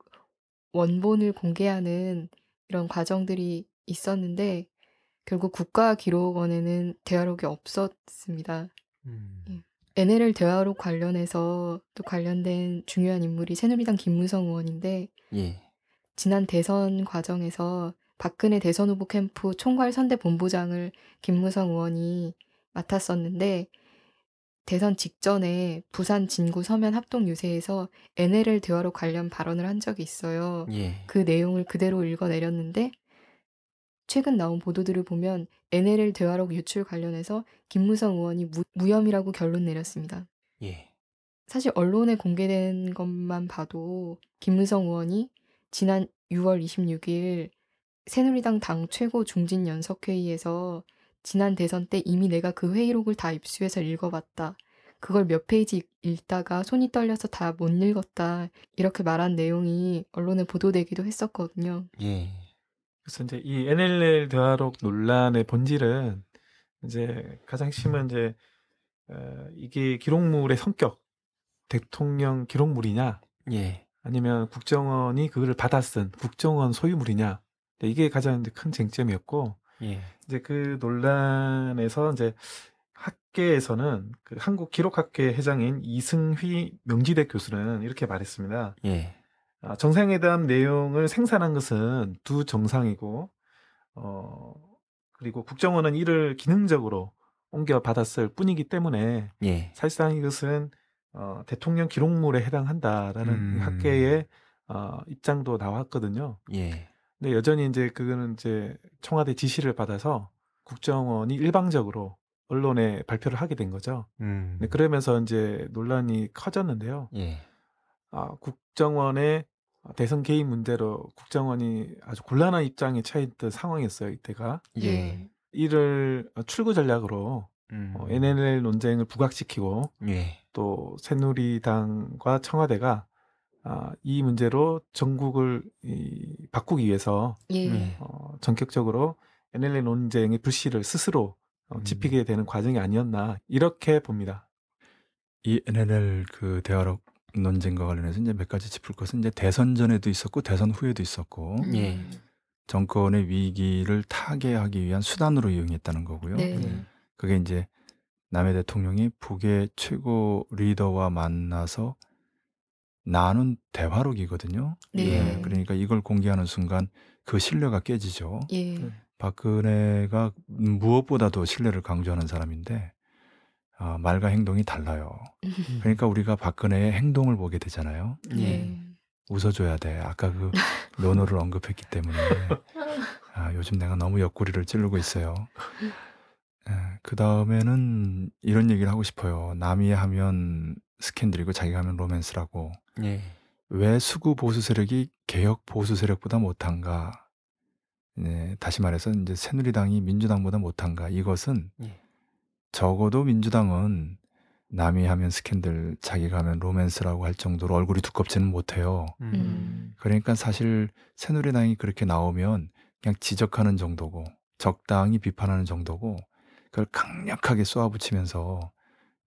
원본을 공개하는 이런 과정들이 있었는데 결국 국가기록원에는 대화록이 없었습니다. 예. NLL 대화록 관련해서 또 관련된 중요한 인물이 새누리당 김무성 의원인데 예. 지난 대선 과정에서 박근혜 대선 후보 캠프 총괄 선대 본부장을 김무성 의원이 맡았었는데 대선 직전에 부산 진구 서면 합동 유세에서 NLL 대화로 관련 발언을 한 적이 있어요. 예. 그 내용을 그대로 읽어내렸는데 최근 나온 보도들을 보면 NLL 대화록 유출 관련해서 김무성 의원이 무혐의라고 결론 내렸습니다. 예. 사실 언론에 공개된 것만 봐도 김무성 의원이 지난 6월 26일 새누리당 당 최고 중진 연석회의에서 지난 대선 때 이미 내가 그 회의록을 다 입수해서 읽어봤다. 그걸 몇 페이지 읽다가 손이 떨려서 다 못 읽었다. 이렇게 말한 내용이 언론에 보도되기도 했었거든요. 예. 그래서 이제 이 NLL 대화록 논란의 본질은 이제 가장 심한 이제 이게 기록물의 성격, 대통령 기록물이냐. 예. 아니면 국정원이 그거를 받아 쓴 국정원 소유물이냐 이게 가장 이제 큰 쟁점이었고 예. 이제 그 논란에서 이제 학계에서는 그 한국 기록학회 회장인 이승휘 명지대 교수는 이렇게 말했습니다. 예. 아, 정상회담 내용을 생산한 것은 두 정상이고 그리고 국정원은 이를 기능적으로 옮겨 받았을 뿐이기 때문에 예. 사실상 이것은 대통령 기록물에 해당한다라는 학계의 입장도 나왔거든요. 예. 근데 여전히 이제 그거는 이제 청와대 지시를 받아서 국정원이 일방적으로 언론에 발표를 하게 된 거죠. 근데 그러면서 이제 논란이 커졌는데요. 예. 아, 국정원의 대선 개입 문제로 국정원이 아주 곤란한 입장에 처했던 상황이었어요. 이때가 예. 이를 출구 전략으로 NLL 논쟁을 부각시키고 예. 또 새누리당과 청와대가 이 문제로 전국을 바꾸기 위해서 예. 전격적으로 NLL 논쟁의 불씨를 스스로 지피게 되는 과정이 아니었나 이렇게 봅니다. 이 NLL 그 대화록 논쟁과 관련해서 이제 몇 가지 짚을 것은 이제 대선 전에도 있었고 대선 후에도 있었고 예. 정권의 위기를 타개하기 위한 수단으로 이용했다는 거고요. 네. 그게 이제 남해 대통령이 북의 최고 리더와 만나서 나눈 대화록이거든요. 네. 예, 그러니까 이걸 공개하는 순간 그 신뢰가 깨지죠. 예. 박근혜가 무엇보다도 신뢰를 강조하는 사람인데 말과 행동이 달라요. 그러니까 우리가 박근혜의 행동을 보게 되잖아요. 예. 웃어줘야 돼. 아까 그 면허를 언급했기 때문에 요즘 내가 너무 옆구리를 찌르고 있어요. 그 다음에는 이런 얘기를 하고 싶어요. 남이 하면 스캔들이고 자기가 하면 로맨스라고. 예. 왜 수구 보수 세력이 개혁 보수 세력보다 못한가? 예, 다시 말해서 이제 새누리당이 민주당보다 못한가? 이것은 예. 적어도 민주당은 남이 하면 스캔들, 자기가 하면 로맨스라고 할 정도로 얼굴이 두껍지는 못해요. 그러니까 사실 새누리당이 그렇게 나오면 그냥 지적하는 정도고 적당히 비판하는 정도고 그걸 강력하게 쏘아붙이면서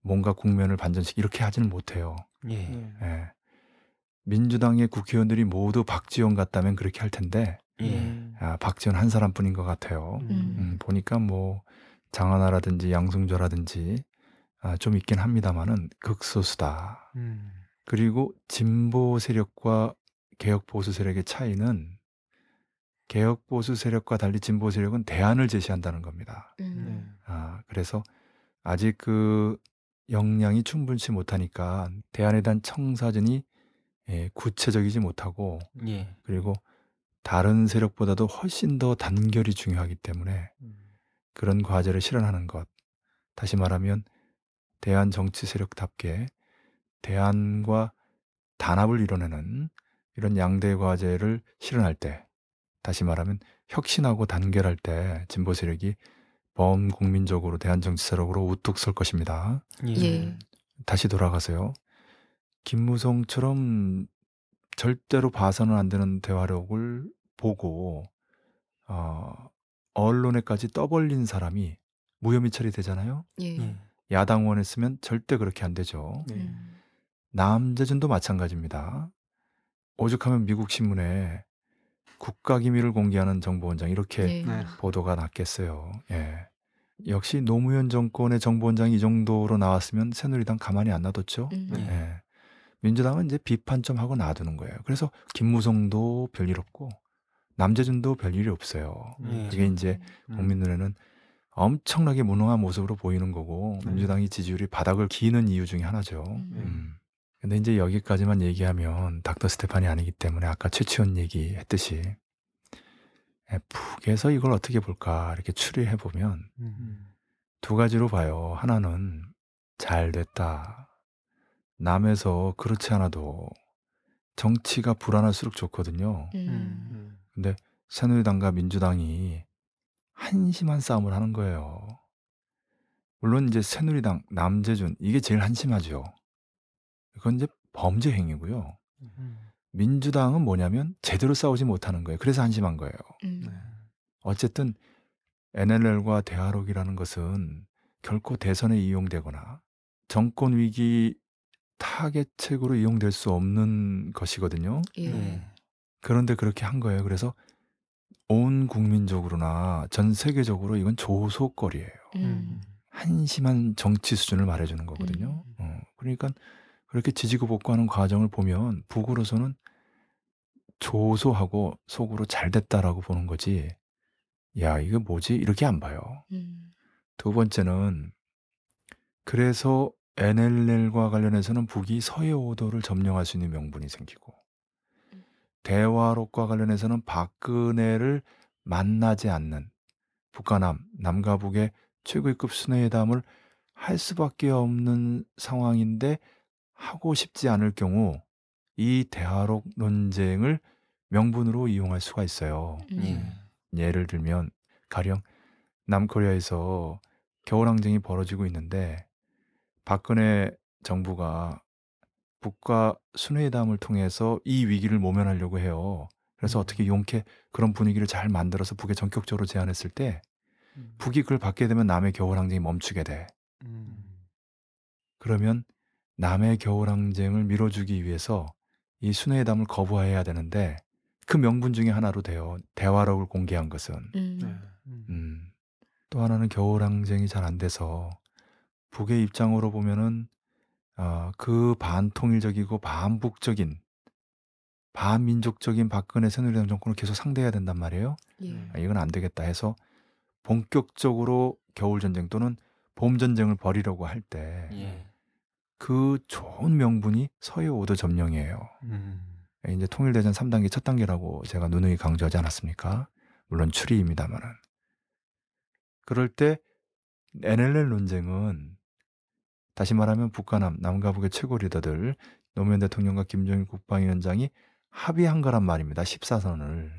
뭔가 국면을 반전시키고 이렇게 하지는 못해요. 예. 예. 민주당의 국회의원들이 모두 박지원 같다면 그렇게 할 텐데 예. 박지원 한 사람뿐인 것 같아요. 보니까 뭐 장하나라든지 양승조라든지 좀 있긴 합니다만은 극소수다. 그리고 진보 세력과 개혁 보수 세력의 차이는 개혁 보수 세력과 달리 진보 세력은 대안을 제시한다는 겁니다. 그래서 아직 그 역량이 충분치 못하니까 대안에 대한 청사진이 구체적이지 못하고 예. 그리고 다른 세력보다도 훨씬 더 단결이 중요하기 때문에 그런 과제를 실현하는 것 다시 말하면 대안 정치 세력답게 대안과 단합을 이뤄내는 이런 양대 과제를 실현할 때 다시 말하면 혁신하고 단결할 때 진보 세력이 범국민적으로 대한 정치 세력으로 우뚝 설 것입니다. 예. 다시 돌아가서요. 김무성처럼 절대로 봐서는 안 되는 대화력을 보고 어, 언론에까지 떠벌린 사람이 무혐의 처리되잖아요. 예. 야당 의원을 쓰면 절대 그렇게 안 되죠. 예. 남재준도 마찬가지입니다. 오죽하면 미국 신문에 국가기밀을 공개하는 정보원장 이렇게 네. 보도가 났겠어요. 예. 역시 노무현 정권의 정보원장이 이 정도로 나왔으면 새누리당 가만히 안 놔뒀죠. 네. 예. 민주당은 이제 비판 좀 하고 놔두는 거예요. 그래서 김무성도 별일 없고 남재준도 별일이 없어요. 네. 이게 이제 국민 눈에는 엄청나게 무능한 모습으로 보이는 거고 네. 민주당이 지지율이 바닥을 기는 이유 중에 하나죠. 근데 이제 여기까지만 얘기하면 닥터 스테판이 아니기 때문에 아까 최치원 얘기했듯이 북에서 이걸 어떻게 볼까 이렇게 추리해 보면 두 가지로 봐요. 하나는 잘 됐다. 남에서 그렇지 않아도 정치가 불안할수록 좋거든요. 근데 새누리당과 민주당이 한심한 싸움을 하는 거예요. 물론 이제 새누리당, 남재준 이게 제일 한심하죠. 그건 이제 범죄 행위고요. 민주당은 뭐냐면 제대로 싸우지 못하는 거예요. 그래서 한심한 거예요. 어쨌든 NLL과 대화록이라는 것은 결코 대선에 이용되거나 정권 위기 타겟책으로 이용될 수 없는 것이거든요. 예. 그런데 그렇게 한 거예요. 그래서 온 국민적으로나 전 세계적으로 이건 조소거리예요. 한심한 정치 수준을 말해주는 거거든요. 그러니까 그렇게 지지고 복구하는 과정을 보면 북으로서는 조소하고 속으로 잘 됐다라고 보는 거지 야 이거 뭐지? 이렇게 안 봐요. 두 번째는 그래서 NLL과 관련해서는 북이 서해오도를 점령할 수 있는 명분이 생기고 대화록과 관련해서는 박근혜를 만나지 않는 북과 남, 남과 북의 최고위급 순회회담을 할 수밖에 없는 상황인데 하고 싶지 않을 경우 이 대화록 논쟁을 명분으로 이용할 수가 있어요. 예를 들면 가령 남코리아에서 겨울항쟁이 벌어지고 있는데 박근혜 정부가 북과 순회담을 통해서 이 위기를 모면하려고 해요. 그래서 어떻게 용케 그런 분위기를 잘 만들어서 북에 전격적으로 제안했을 때 북이 그걸 받게 되면 남의 겨울항쟁이 멈추게 돼. 그러면 남의 겨울항쟁을 밀어주기 위해서 이 순회담을 거부해야 되는데 그 명분 중에 하나로 돼요. 대화록을 공개한 것은. 또 하나는 겨울항쟁이 잘 안 돼서 북의 입장으로 보면은 그 반통일적이고 반북적인 반민족적인 박근혜 새누리당 정권을 계속 상대해야 된단 말이에요. 예. 이건 안 되겠다 해서 본격적으로 겨울전쟁 또는 봄전쟁을 벌이려고 할 때 그 좋은 명분이 서해오도 점령이에요. 이제 통일대전 3단계 첫 단계라고 제가 누누이 강조하지 않았습니까? 물론 추리입니다만은. 그럴 때 NLL 논쟁은 다시 말하면 북과 남, 남과 북의 최고 리더들 노무현 대통령과 김정일 국방위원장이 합의한 거란 말입니다. 14선을.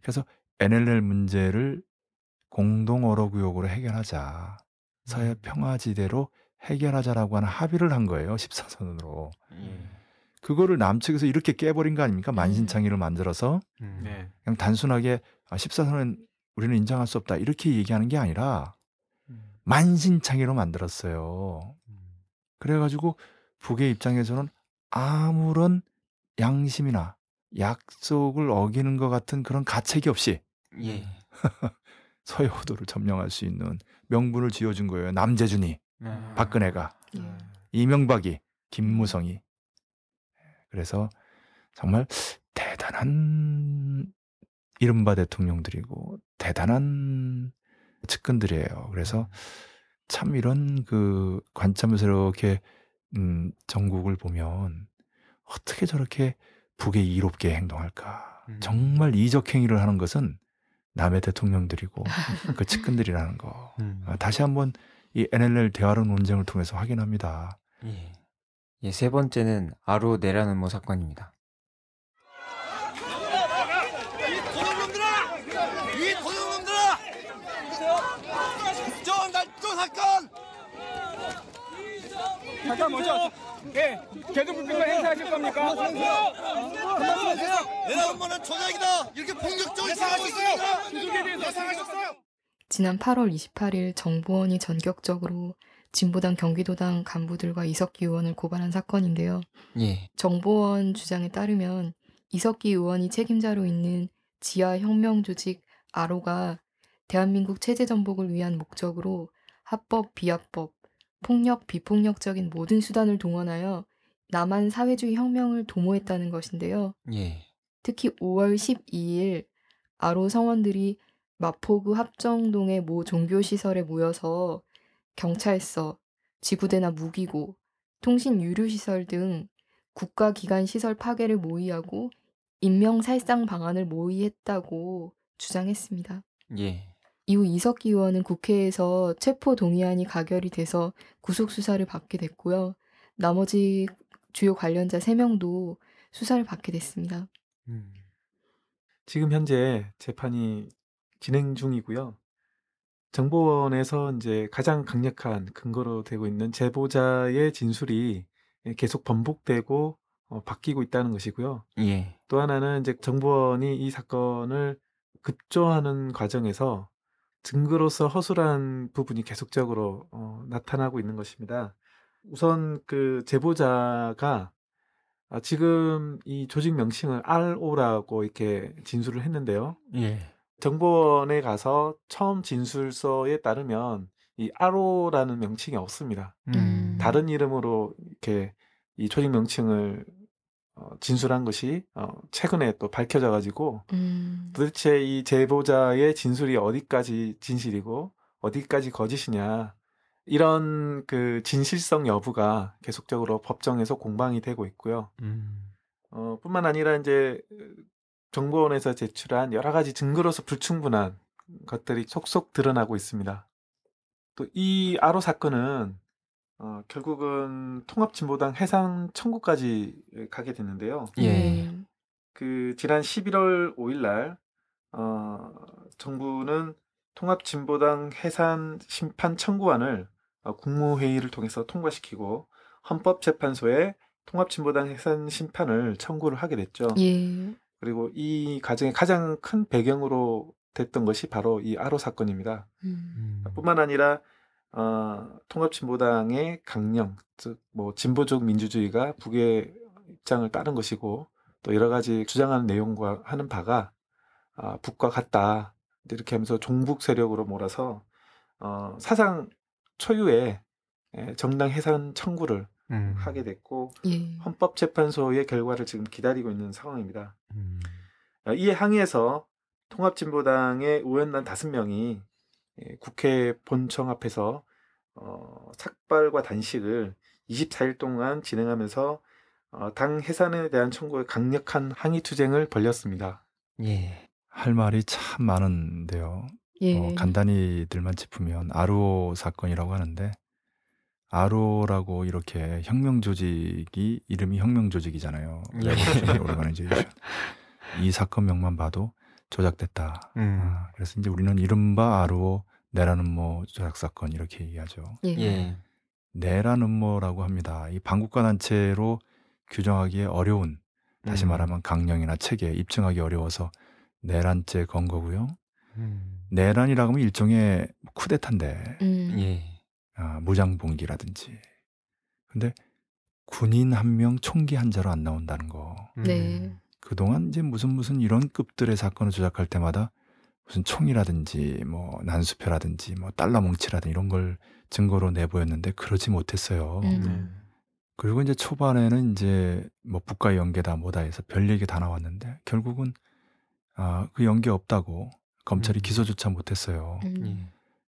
그래서 NLL 문제를 공동 어로구역으로 해결하자. 서해 평화지대로 해결하자라고 하는 합의를 한 거예요. 14선으로. 그거를 남측에서 이렇게 깨버린 거 아닙니까? 만신창이를 만들어서 그냥 단순하게 14선은 우리는 인정할 수 없다 이렇게 얘기하는 게 아니라 만신창이로 만들었어요. 그래가지고 북의 입장에서는 아무런 양심이나 약속을 어기는 것 같은 그런 가책이 없이 서해오도를 점령할 수 있는 명분을 지어준 거예요. 남재준이. 박근혜가, 이명박이, 김무성이. 그래서 정말 대단한 이른바 대통령들이고 대단한 측근들이에요. 그래서 참 이런 그 관점에서 이렇게 전국을 보면 어떻게 저렇게 북에 이롭게 행동할까. 정말 이적 행위를 하는 것은 남의 대통령들이고 그 측근들이라는 거. 다시 한번 이 NLL 대화록 논쟁을 통해서 확인합니다. 예, 세 번째는 아로 내란음모 사건입니다. 이 도둑놈들아! 저 사건! 잠깐 먼저. 예, 계속 불평과 행사하실 겁니까? 내가 한 번은 전역이다 이렇게 폭력적으로 생각하고 있어요. 지난 8월 28일 정보원이 전격적으로 진보당 경기도당 간부들과 이석기 의원을 고발한 사건인데요. 예. 정보원 주장에 따르면 이석기 의원이 책임자로 있는 지하혁명조직 아로가 대한민국 체제 전복을 위한 목적으로 합법, 비합법, 폭력, 비폭력적인 모든 수단을 동원하여 남한 사회주의 혁명을 도모했다는 것인데요. 예. 특히 5월 12일 아로 성원들이 마포구 합정동의 모 종교시설에 모여서 경찰서, 지구대나 무기고, 통신 유류시설 등 국가기관 시설 파괴를 모의하고 인명살상 방안을 모의했다고 주장했습니다. 예. 이후 이석기 의원은 국회에서 체포 동의안이 가결이 돼서 구속수사를 받게 됐고요. 나머지 주요 관련자 3명도 수사를 받게 됐습니다. 지금 현재 재판이 진행 중이고요. 정보원에서 이제 가장 강력한 근거로 되고 있는 제보자의 진술이 계속 번복되고 바뀌고 있다는 것이고요. 예. 또 하나는 이제 정보원이 이 사건을 급조하는 과정에서 증거로서 허술한 부분이 계속적으로 나타나고 있는 것입니다. 우선 그 제보자가 지금 이 조직 명칭을 RO라고 이렇게 진술을 했는데요. 예. 정보원에 가서 처음 진술서에 따르면 이 RO라는 명칭이 없습니다. 다른 이름으로 이렇게 이 조직 명칭을 진술한 것이 최근에 또 밝혀져가지고 도대체 이 제보자의 진술이 어디까지 진실이고 어디까지 거짓이냐 이런 그 진실성 여부가 계속적으로 법정에서 공방이 되고 있고요. 뿐만 아니라 이제 정보원에서 제출한 여러 가지 증거로서 불충분한 것들이 속속 드러나고 있습니다. 또 이 아로 사건은 결국은 통합진보당 해산 청구까지 가게 됐는데요. 예. 그 지난 11월 5일날 정부는 통합진보당 해산 심판 청구안을 국무회의를 통해서 통과시키고 헌법재판소에 통합진보당 해산 심판을 청구를 하게 됐죠. 예. 그리고 이 과정의 가장 큰 배경으로 됐던 것이 바로 이 아로 사건입니다. 뿐만 아니라 통합진보당의 강령, 즉 뭐 진보적 민주주의가 북의 입장을 따른 것이고 또 여러 가지 주장하는 내용과 하는 바가 북과 같다 이렇게 하면서 종북 세력으로 몰아서 사상 초유의 정당 해산 청구를 하게 됐고 예. 헌법재판소의 결과를 지금 기다리고 있는 상황입니다. 이에 항의해서 통합진보당의 의원단 5명이 국회 본청 앞에서 삭발과 단식을 24일 동안 진행하면서 당 해산에 대한 청구에 강력한 항의 투쟁을 벌였습니다. 예. 할 말이 참 많은데요. 예. 간단히들만 짚으면 아로 사건이라고 하는데 아로라고 이렇게 혁명조직이 이름이 혁명조직이잖아요. 이 사건명만 봐도 조작됐다. 그래서 이제 우리는 이른바 아로 내란 음모 조작 사건 이렇게 얘기하죠. 예. 예. 내란 음모라고 합니다. 이 반국가 단체로 규정하기에 어려운 다시 말하면 강령이나 체계 입증하기 어려워서 내란죄 건 거고요. 내란이라고 하면 일종의 쿠데타인데 예. 무장봉기라든지. 근데 군인 한 명 총기 한 자로 안 나온다는 거. 네. 그동안 이제 무슨 이런 급들의 사건을 조작할 때마다 무슨 총이라든지 뭐 난수표라든지 뭐 달러뭉치라든지 이런 걸 증거로 내보였는데 그러지 못했어요. 그리고 이제 초반에는 이제 뭐 북과 연계다 뭐다 해서 별 얘기 다 나왔는데 결국은 그 연계 없다고 검찰이 기소조차 못했어요.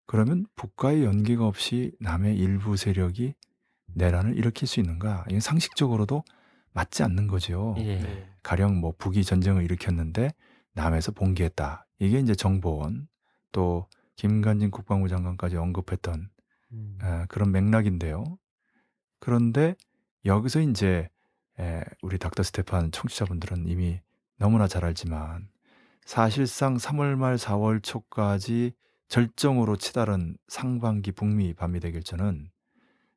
그러면 북과의 연계가 없이 남의 일부 세력이 내란을 일으킬 수 있는가? 이건 상식적으로도 맞지 않는 거죠. 예. 가령 뭐 북이 전쟁을 일으켰는데 남에서 봉기했다. 이게 이제 정보원 또 김관진 국방부 장관까지 언급했던 그런 맥락인데요. 그런데 여기서 이제 우리 닥터 스테판 청취자분들은 이미 너무나 잘 알지만 사실상 3월 말 4월 초까지 절정으로 치달은 상반기 북미 반미 대결전은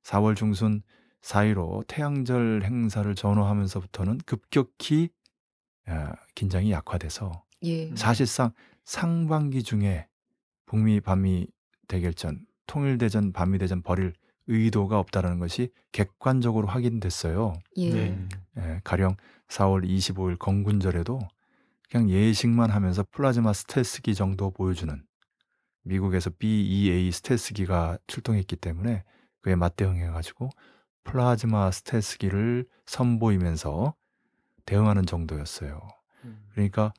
4월 중순 4.15 태양절 행사를 전후하면서부터는 급격히 긴장이 약화돼서 예. 사실상 상반기 중에 북미 반미 대결전, 통일대전, 반미대전 벌일 의도가 없다는 것이 객관적으로 확인됐어요. 예. 네. 예, 가령 4월 25일 건군절에도 그냥 예식만 하면서 플라즈마 스텔스기 정도 보여주는 미국에서 BEA 스텔스기가 출동했기 때문에 그에 맞대응해가지고 플라즈마 스텔스기를 선보이면서 대응하는 정도였어요. 그러니까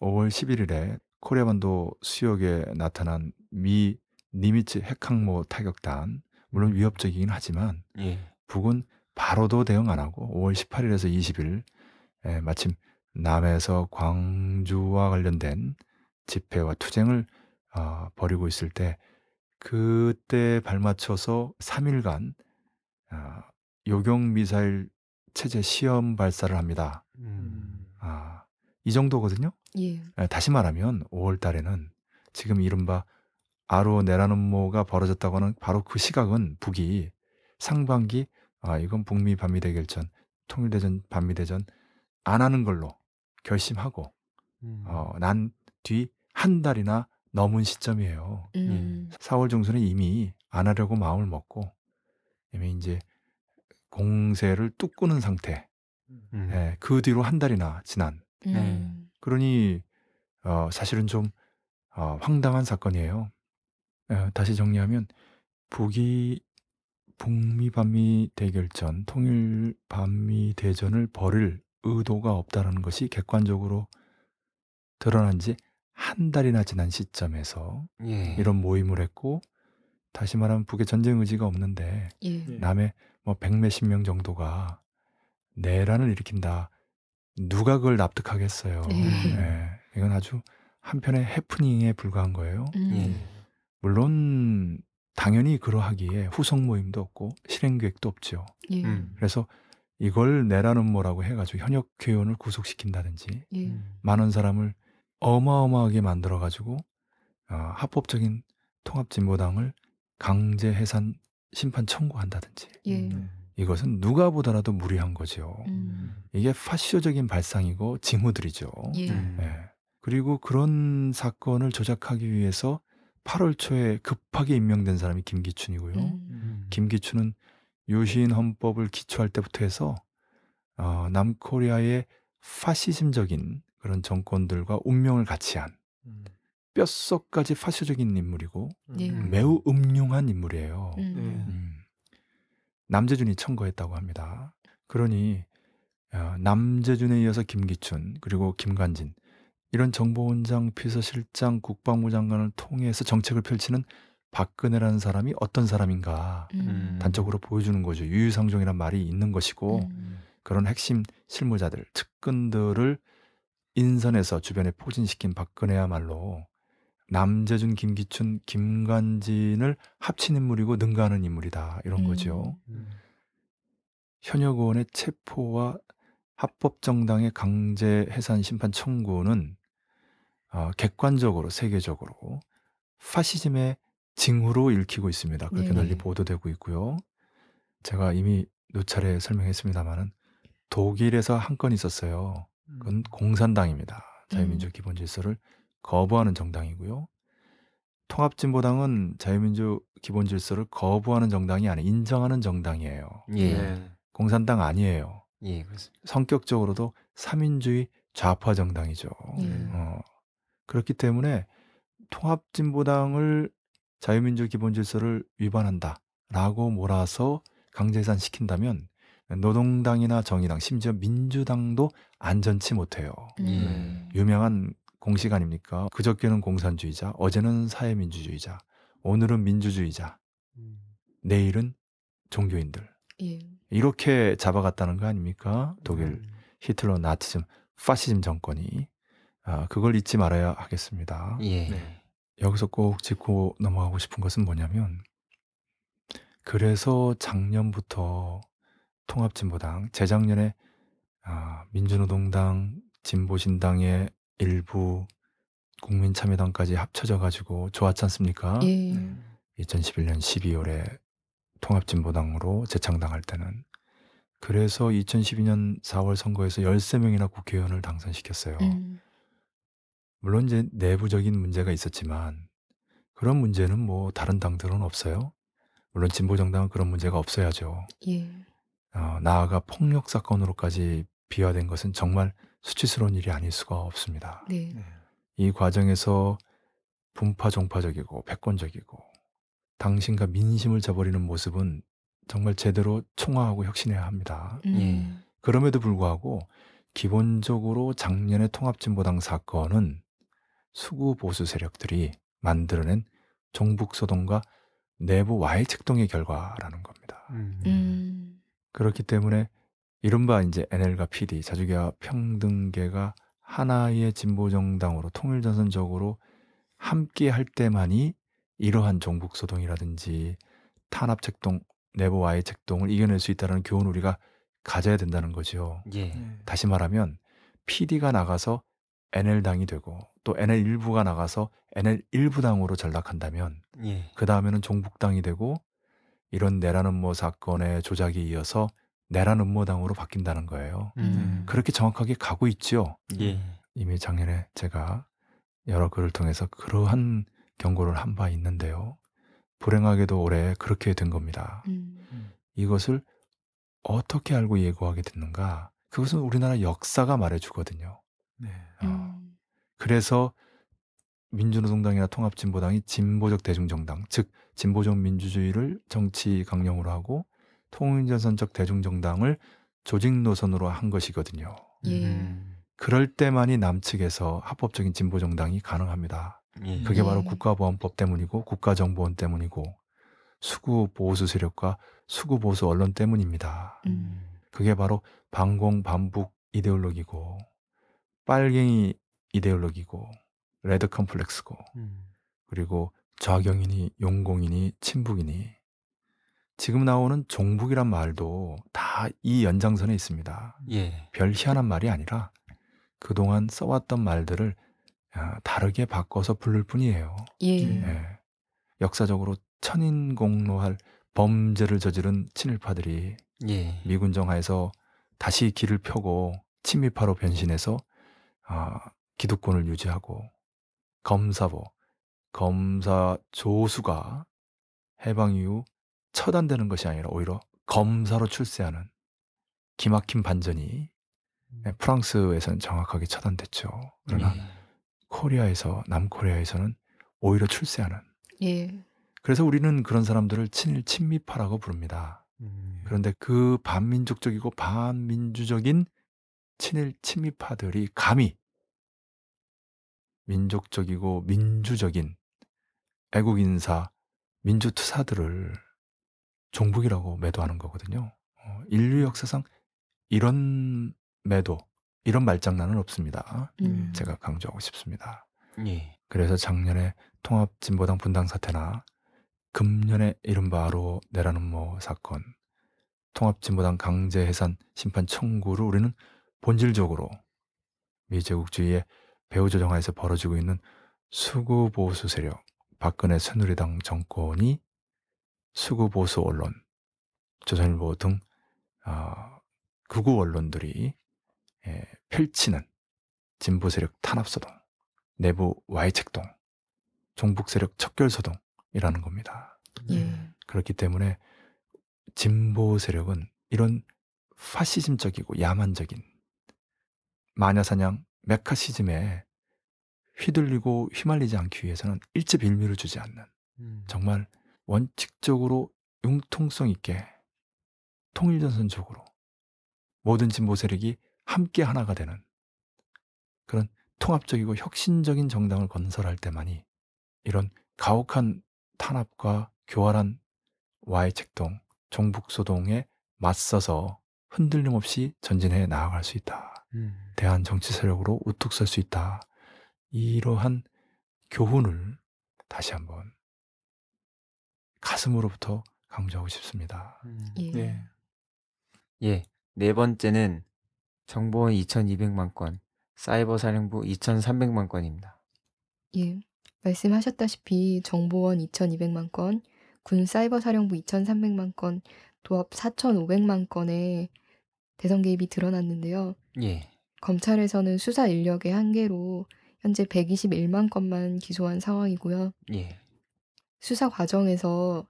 5월 11일에 코리아반도 수역에 나타난 미 니미츠 핵항모 타격단 물론 위협적이긴 하지만 예. 북은 바로도 대응 안 하고 5월 18일에서 20일 마침 남해에서 광주와 관련된 집회와 투쟁을 벌이고 있을 때 그때 발맞춰서 3일간 요격미사일 체제 시험 발사를 합니다. 이 정도거든요. 예. 다시 말하면 5월 달에는 지금 이른바 아로 내란음모가 벌어졌다고 하는 바로 그 시각은 북이 상반기 이건 북미 반미 대결전, 통일대전, 반미대전 안 하는 걸로 결심하고 난 뒤 한 달이나 넘은 시점이에요. 4월 중순에 이미 안 하려고 마음을 먹고 이미 이제 공세를 뚝 끄는 상태. 예, 그 뒤로 한 달이나 지난. 그러니 사실은 좀 황당한 사건이에요. 다시 정리하면 북이 북미 반미 대결전, 통일 반미 대전을 벌일 의도가 없다는 것이 객관적으로 드러난 지 한 달이나 지난 시점에서 예. 이런 모임을 했고 다시 말하면 북의 전쟁 의지가 없는데 예. 남의 뭐 백몇십 명 정도가 내란을 일으킨다. 누가 그걸 납득하겠어요. 예. 예. 이건 아주 한편의 해프닝에 불과한 거예요. 예. 물론 당연히 그러하기에 후속 모임도 없고 실행 계획도 없죠. 예. 그래서 이걸 내라는 뭐라고 해가지고 현역 회원을 구속시킨다든지 예. 많은 사람을 어마어마하게 만들어가지고 합법적인 통합진보당을 강제 해산 심판 청구한다든지 예. 이것은 누가 보더라도 무리한 거죠. 이게 파쇼적인 발상이고 징후들이죠. 예. 예. 그리고 그런 사건을 조작하기 위해서 8월 초에 급하게 임명된 사람이 김기춘이고요. 김기춘은 유신 헌법을 기초할 때부터 해서 남코리아의 파시즘적인 그런 정권들과 운명을 같이 한 뼛속까지 파시적인 인물이고 매우 음흉한 인물이에요. 남재준이 청거했다고 합니다. 그러니 남재준에 이어서 김기춘 그리고 김관진 이런 정보원장, 비서실장, 국방부 장관을 통해서 정책을 펼치는 박근혜라는 사람이 어떤 사람인가 단적으로 보여주는 거죠. 유유상종이란 말이 있는 것이고 그런 핵심 실무자들, 측근들을 인선해서 주변에 포진시킨 박근혜야말로 남재준, 김기춘, 김관진을 합친 인물이고 능가하는 인물이다. 이런 거죠. 현역 의원의 체포와 합법정당의 강제 해산 심판 청구는 객관적으로 세계적으로 파시즘의 징후로 읽히고 있습니다. 그렇게 네네. 널리 보도되고 있고요. 제가 이미 누차례 설명했습니다마는 독일에서 한 건 있었어요. 그건 공산당입니다. 자유민주 기본 질서를 거부하는 정당이고요. 통합진보당은 자유민주 기본 질서를 거부하는 정당이 아니에요. 인정하는 정당이에요. 예. 공산당 아니에요. 예, 그렇습니다. 성격적으로도 사민주의 좌파 정당이죠. 그렇기 때문에 통합진보당을 자유민주 기본질서를 위반한다라고 몰아서 강제해산 시킨다면 노동당이나 정의당 심지어 민주당도 안전치 못해요. 유명한 공식 아닙니까? 그저께는 공산주의자, 어제는 사회민주주의자, 오늘은 민주주의자, 내일은 종교인들. 예. 이렇게 잡아갔다는 거 아닙니까? 독일 히틀러 나치즘, 파시즘 정권이 그걸 잊지 말아야 하겠습니다. 예. 네. 여기서 꼭 짚고 넘어가고 싶은 것은 뭐냐면 그래서 작년부터 통합진보당, 재작년에 민주노동당, 진보신당의 일부 국민참여당까지 합쳐져 가지고 좋았지 않습니까? 예. 2011년 12월에 통합진보당으로 재창당할 때는. 그래서 2012년 4월 선거에서 13명이나 국회의원을 당선시켰어요. 물론 이제 내부적인 문제가 있었지만 그런 문제는 뭐 다른 당들은 없어요. 물론 진보정당은 그런 문제가 없어야죠. 예. 나아가 폭력 사건으로까지 비화된 것은 정말 수치스러운 일이 아닐 수가 없습니다. 네. 이 과정에서 분파종파적이고 패권적이고 당신과 민심을 저버리는 모습은 정말 제대로 총화하고 혁신해야 합니다. 그럼에도 불구하고 기본적으로 작년의 통합진보당 사건은 수구 보수 세력들이 만들어낸 종북소동과 내부 와해책동의 결과라는 겁니다. 그렇기 때문에 이른바 이제 NL과 PD, 자주개와 평등계가 하나의 진보정당으로 통일전선적으로 함께 할 때만이 이러한 종북소동이라든지 탄압책동, 내부와의 책동을 이겨낼 수 있다는 교훈 우리가 가져야 된다는 거죠. 예. 다시 말하면 PD가 나가서 NL당이 되고 또 NL 일부가 나가서 NL 일부당으로 전락한다면 예. 그 다음에는 종북당이 되고 이런 내란 음모 사건의 조작에 이어서 내란 음모당으로 바뀐다는 거예요. 그렇게 정확하게 가고 있죠. 예. 이미 작년에 제가 여러 글을 통해서 그러한 경고를 한 바 있는데요. 불행하게도 올해 그렇게 된 겁니다. 이것을 어떻게 알고 예고하게 됐는가? 그것은 우리나라 역사가 말해주거든요. 네. 그래서 민주노동당이나 통합진보당이 진보적 대중정당, 즉 진보적 민주주의를 정치 강령으로 하고 통일전선적 대중정당을 조직 노선으로 한 것이거든요. 그럴 때만이 남측에서 합법적인 진보정당이 가능합니다. 그게 바로 국가보안법 때문이고 국가정보원 때문이고 수구 보수 세력과 수구 보수 언론 때문입니다. 그게 바로 반공 반북 이데올로기고 빨갱이 이데올로기고 레드 컴플렉스고 그리고 좌경이니 용공이니 친북이니 지금 나오는 종북이란 말도 다 이 연장선에 있습니다. 예. 별 희한한 말이 아니라 그동안 써왔던 말들을 다르게 바꿔서 부를 뿐이에요. 예. 예. 역사적으로 천인공노할 범죄를 저지른 친일파들이 예. 미군정하에서 다시 길을 펴고 친미파로 변신해서 기득권을 유지하고 검사보, 검사 조수가 해방 이후 처단되는 것이 아니라 오히려 검사로 출세하는 기막힌 반전이 프랑스에서는 정확하게 처단됐죠. 그러나 예. 코리아에서 남코리아에서는 오히려 출세하는. 예. 그래서 우리는 그런 사람들을 친일 친미파라고 부릅니다. 그런데 그 반민족적이고 반민주적인 친일 친미파들이 감히 민족적이고 민주적인 애국인사 민주투사들을 종북이라고 매도하는 거거든요. 인류 역사상 이런 매도 이런 말장난은 없습니다. 제가 강조하고 싶습니다. 예. 그래서 작년에 통합진보당 분당 사태나 금년에 이른바로 내란 음모 사건, 통합진보당 강제 해산 심판 청구를 우리는 본질적으로 미제국주의의 배후조정하에서 벌어지고 있는 수구 보수 세력, 박근혜 새누리당 정권이 수구 보수 언론, 조선일보 등 극우 언론들이 펼치는 진보세력 탄압소동, 내부 와해책동, 종북세력 척결소동이라는 겁니다. 그렇기 때문에 진보세력은 이런 파시즘적이고 야만적인 마녀사냥 메카시즘에 휘둘리고 휘말리지 않기 위해서는 일제bil미를 주지 않는 정말 원칙적으로 융통성 있게 통일전선적으로 모든 진보세력이 함께 하나가 되는 그런 통합적이고 혁신적인 정당을 건설할 때만이 이런 가혹한 탄압과 교활한 와해책동, 종북소동에 맞서서 흔들림 없이 전진해 나아갈 수 있다. 대한 정치 세력으로 우뚝 설 수 있다. 이러한 교훈을 다시 한번 가슴으로부터 강조하고 싶습니다. 예. 예. 네 번째는 정보원 2,200만 건, 사이버사령부 2,300만 건입니다. 예, 말씀하셨다시피 정보원 2,200만 건, 군 사이버사령부 2,300만 건, 도합 4,500만 건의 대선 개입이 드러났는데요. 예. 검찰에서는 수사 인력의 한계로 현재 121만 건만 기소한 상황이고요. 예. 수사 과정에서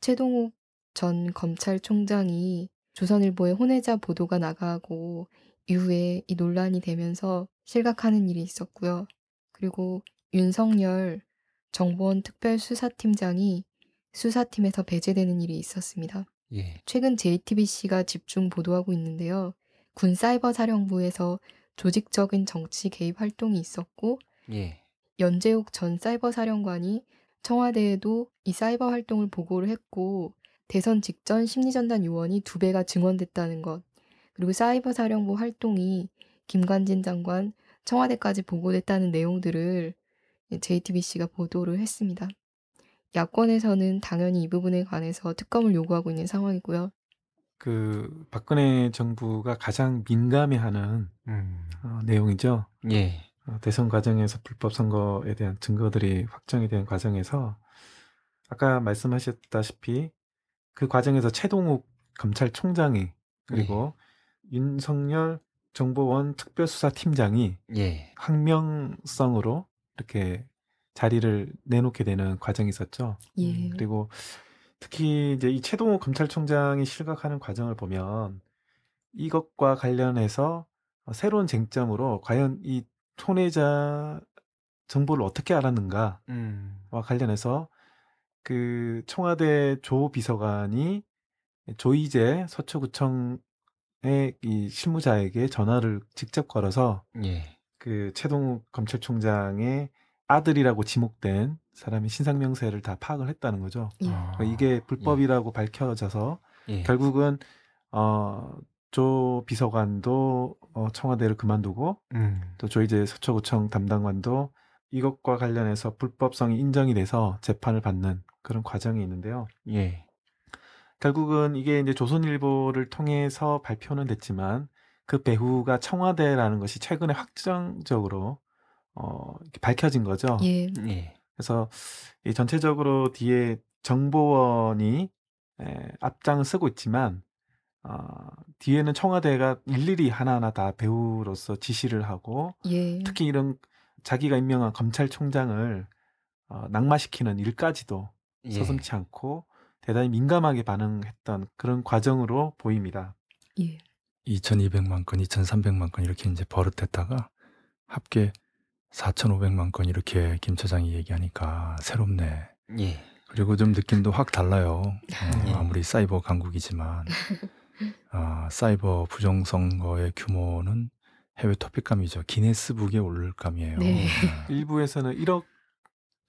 최동욱 전 검찰총장이 조선일보의 혼외자 보도가 나가고 이후에 이 논란이 되면서 실각하는 일이 있었고요. 그리고 윤석열 정보원 특별수사팀장이 수사팀에서 배제되는 일이 있었습니다. 예. 최근 JTBC가 집중 보도하고 있는데요. 군 사이버사령부에서 조직적인 정치 개입 활동이 있었고 예. 연재욱 전 사이버사령관이 청와대에도 이 사이버 활동을 보고를 했고 대선 직전 심리전단 요원이 2배가 증원됐다는 것, 그리고 사이버사령부 활동이 김관진 장관, 청와대까지 보고됐다는 내용들을 JTBC가 보도를 했습니다. 야권에서는 당연히 이 부분에 관해서 특검을 요구하고 있는 상황이고요. 그 박근혜 정부가 가장 민감해하는 내용이죠. 예. 대선 과정에서 불법 선거에 대한 증거들이 확정이 된 과정에서 아까 말씀하셨다시피 그 과정에서 최동욱 검찰총장이 그리고 예. 윤석열 정보원 특별수사팀장이 예. 항명성으로 이렇게 자리를 내놓게 되는 과정이 있었죠. 예. 그리고 특히 이제 이 최동욱 검찰총장이 실각하는 과정을 보면 이것과 관련해서 새로운 쟁점으로 과연 이 혼외자 정보를 어떻게 알았는가와 관련해서 그 청와대 조 비서관이 조이제 서초구청의 이 실무자에게 전화를 직접 걸어서 예. 그 최동욱 검찰총장의 아들이라고 지목된 사람이 신상명세를 다 파악을 했다는 거죠. 예. 그러니까 이게 불법이라고 예. 밝혀져서 예. 결국은 조 비서관도 청와대를 그만두고 또 조이제 서초구청 담당관도 이것과 관련해서 불법성이 인정이 돼서 재판을 받는 그런 과정이 있는데요. 예. 결국은 이게 이제 조선일보를 통해서 발표는 됐지만 그 배후가 청와대라는 것이 최근에 확정적으로 이렇게 밝혀진 거죠. 예. 예. 그래서 이 전체적으로 뒤에 정보원이 앞장을 쓰고 있지만 뒤에는 청와대가 일일이 하나하나 다 배후로서 지시를 하고 예. 특히 이런 자기가 임명한 검찰총장을 낙마시키는 일까지도 예. 서슴지 않고 대단히 민감하게 반응했던 그런 과정으로 보입니다. 예. 2,200만 건, 2,300만 건 이렇게 이제 버릇됐다가 합계 4,500만 건 이렇게 김 처장이 얘기하니까 새롭네. 예. 그리고 좀 느낌도 확 달라요. 예. 아무리 사이버 강국이지만 사이버 부정선거의 규모는 해외 토픽감이죠. 기네스북에 오를 감이에요. 네. 일부에서는 1억.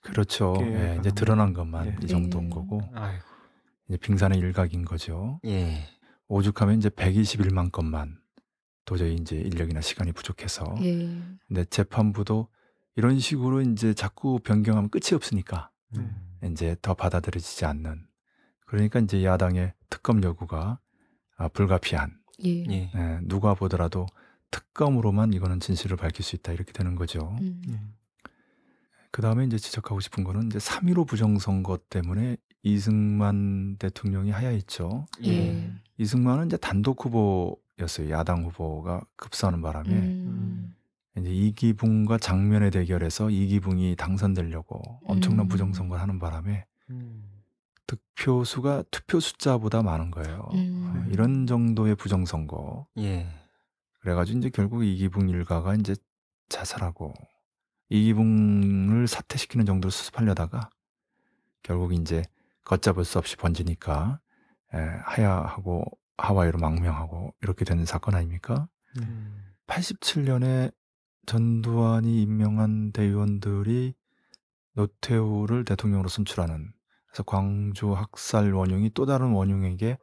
그렇죠. 예, 이제 드러난 것만 예. 이 정도인 거고 아이고. 이제 빙산의 일각인 거죠. 예. 오죽하면 이제 121만 건만 도저히 이제 인력이나 시간이 부족해서. 예. 근데 재판부도 이런 식으로 이제 자꾸 변경하면 끝이 없으니까 이제 더 받아들여지지 않는. 그러니까 이제 야당의 특검 요구가 불가피한. 예. 예. 예, 누가 보더라도 특검으로만 이거는 진실을 밝힐 수 있다 이렇게 되는 거죠. 그 다음에 이제 지적하고 싶은 거는 이제 3.15 부정선거 때문에 이승만 대통령이 하야했죠. 예. 이승만은 이제 단독 후보였어요. 야당 후보가 급사하는 바람에 이제 이기붕과 장면의 대결에서 이기붕이 당선되려고 엄청난 부정선거를 하는 바람에 득표수가 투표 숫자보다 많은 거예요. 이런 정도의 부정선거. 예. 그래가지고 이제 결국 이기붕 일가가 이제 자살하고 이기붕을 사퇴시키는 정도로 수습하려다가 결국 이제 걷잡을 수 없이 번지니까 하야하고 하와이로 망명하고 이렇게 되는 사건 아닙니까? 87년에 전두환이 임명한 대의원들이 노태우를 대통령으로 선출하는 그래서 광주 학살 원흉이 또 다른 원흉에게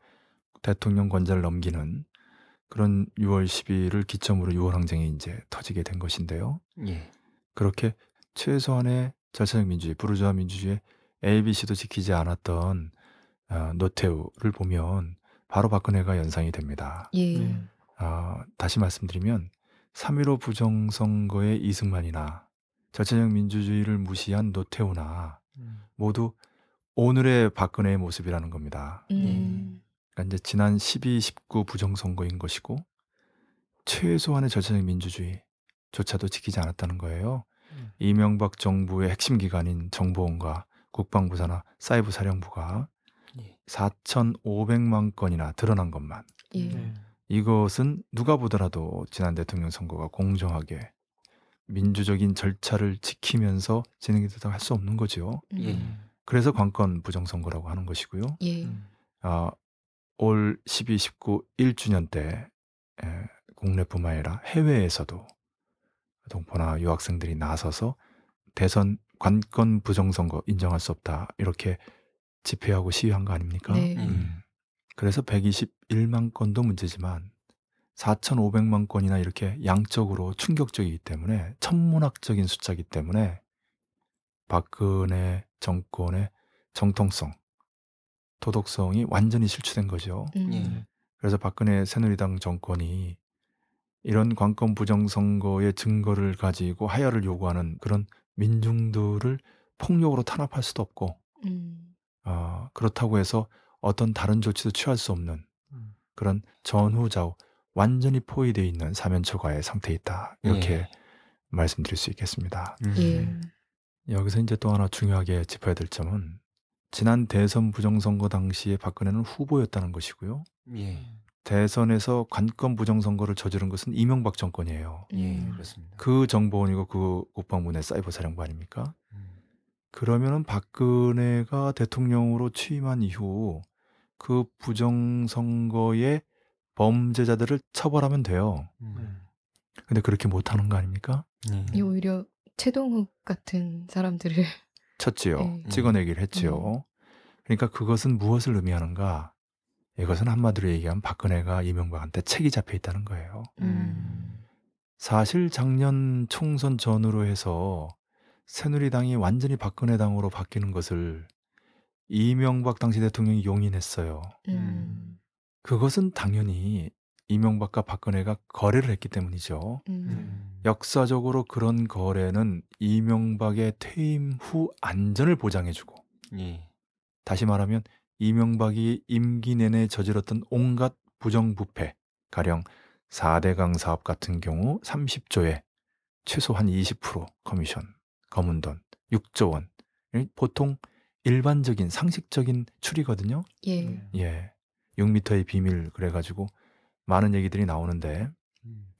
대통령 권좌를 넘기는 그런 6월 10일을 기점으로 6월 항쟁이 이제 터지게 된 것인데요. 예. 그렇게 최소한의 절차적 민주주의, 부르주아 민주주의의 ABC도 지키지 않았던 노태우를 보면 바로 박근혜가 연상이 됩니다. 예. 다시 말씀드리면 3.15 부정선거의 이승만이나 절차적 민주주의를 무시한 노태우나 모두 오늘의 박근혜의 모습이라는 겁니다. 그러니까 이제 지난 12, 19 부정선거인 것이고 최소한의 절차적 민주주의조차도 지키지 않았다는 거예요. 이명박 정부의 핵심 기관인 정보원과 국방부사나 사이버사령부가 4,500만 건이나 드러난 것만. 이것은 누가 보더라도 지난 대통령 선거가 공정하게 민주적인 절차를 지키면서 진행이 되다고 할 수 없는 거죠. 그래서 관건 부정선거라고 하는 것이고요. 올 12, 19, 1주년 때 국내뿐만 아니라 해외에서도 동포나 유학생들이 나서서 대선 관건 부정선거 인정할 수 없다 이렇게 집회하고 시위한 거 아닙니까? 그래서 121만 건도 문제지만 4,500만 건이나 이렇게 양적으로 충격적이기 때문에 천문학적인 숫자이기 때문에 박근혜 정권의 정통성, 도덕성이 완전히 실추된 거죠. 그래서 박근혜 새누리당 정권이 이런 관건 부정선거의 증거를 가지고 하야를 요구하는 그런 민중들을 폭력으로 탄압할 수도 없고 그렇다고 해서 어떤 다른 조치도 취할 수 없는 그런 전후좌우 완전히 포위되어 있는 사면초가의 상태에 있다. 이렇게 말씀드릴 수 있겠습니다. 여기서 이제 또 하나 중요하게 짚어야 될 점은 지난 대선 부정선거 당시에 박근혜는 후보였다는 것이고요. 대선에서 관건 부정선거를 저지른 것은 이명박 정권이에요. 그렇습니다. 그 정보원이고 그 국방부 내 사이버사령부 아닙니까? 그러면은 박근혜가 대통령으로 취임한 이후 그 부정선거의 범죄자들을 처벌하면 돼요. 근데 그렇게 못하는 거 아닙니까? 오히려 최동욱 같은 사람들을 쳤지요. 찍어내기를 했지요. 그러니까 그것은 무엇을 의미하는가? 이것은 한마디로 얘기하면 박근혜가 이명박한테 책이 잡혀 있다는 거예요. 사실 작년 총선 전후로 해서 새누리당이 완전히 박근혜 당으로 바뀌는 것을 이명박 당시 대통령이 용인했어요. 그것은 당연히 이명박과 박근혜가 거래를 했기 때문이죠. 역사적으로 그런 거래는 이명박의 퇴임 후 안전을 보장해주고 다시 말하면 이명박이 임기 내내 저질렀던 온갖 부정부패, 가령 4대강 사업 같은 경우 30조에 최소한 20% 커미션, 검은 돈 6조 원. 보통 일반적인 상식적인 추리거든요. 6m의 비밀 그래가지고 많은 얘기들이 나오는데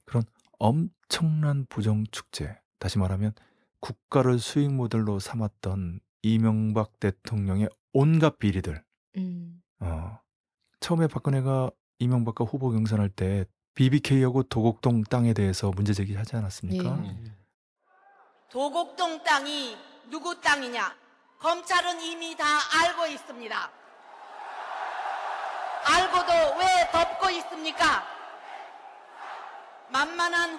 그런 엄청난 부정축제, 다시 말하면 국가를 수익 모델로 삼았던 이명박 대통령의 온갖 비리들. 처음에 박근혜가 이명박과 후보 경선할 때 BBK하고 도곡동 땅에 대해서 문제 제기하지 않았습니까? 도곡동 땅이 누구 땅이냐? 검찰은 이미 다 알고 있습니다. 알고도 왜 덮고 있습니까? 만만한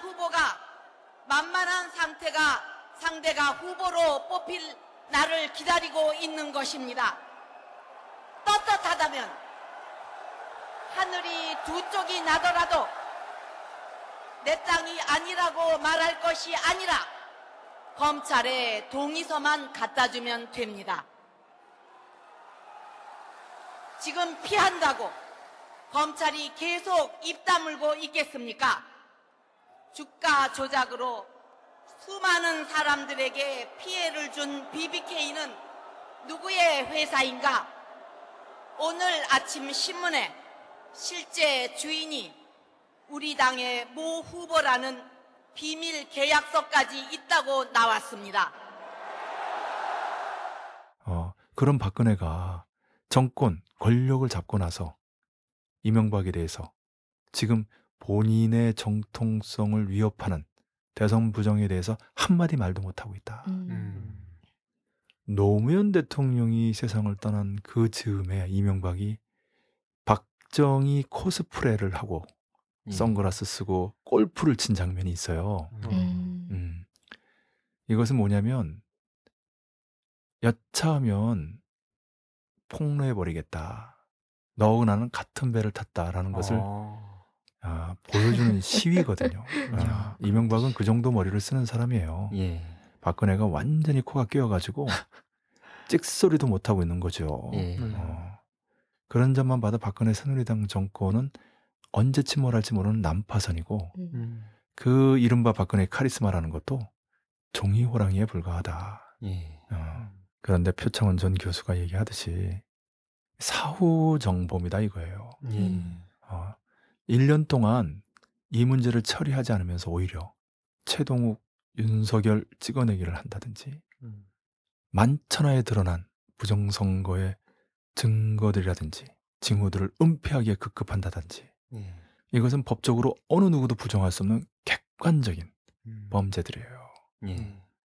상대가 후보로 뽑힐 날을 기다리고 있는 것입니다. 떳떳하다면 하늘이 두 쪽이 나더라도 내 땅이 아니라고 말할 것이 아니라 검찰에 동의서만 갖다 주면 됩니다. 지금 피한다고 검찰이 계속 입 다물고 있겠습니까? 주가 조작으로 수많은 사람들에게 피해를 준 BBK는 누구의 회사인가? 오늘 아침 신문에 실제 주인이 우리 당의 모 후보라는 비밀 계약서까지 있다고 나왔습니다. 그럼 박근혜가 정권, 권력을 잡고 나서 이명박에 대해서 지금 본인의 정통성을 위협하는 대선 부정에 대해서 한마디 말도 못하고 있다. 노무현 대통령이 세상을 떠난 그 즈음에 이명박이 박정희 코스프레를 하고 선글라스 쓰고 골프를 친 장면이 있어요. 이것은 뭐냐면 여차하면 폭로해버리겠다. 너하고 나는 같은 배를 탔다라는 것을 보여주는 시위거든요. 이명박은 그 정도 머리를 쓰는 사람이에요. 박근혜가 완전히 코가 끼어가지고 찍소리도 못하고 있는 거죠. 그런 점만 봐도 박근혜 새누리당 정권은 언제 침몰할지 모르는 난파선이고 그 이른바 박근혜 카리스마라는 것도 종이호랑이에 불과하다. 그런데 표창원 전 교수가 얘기하듯이 사후 정범이다 이거예요. 1년 동안 이 문제를 처리하지 않으면서 오히려 최동욱, 윤석열 찍어내기를 한다든지 만천하에 드러난 부정선거의 증거들이라든지 징후들을 은폐하기에 급급한다든지 이것은 법적으로 어느 누구도 부정할 수 없는 객관적인 범죄들이에요.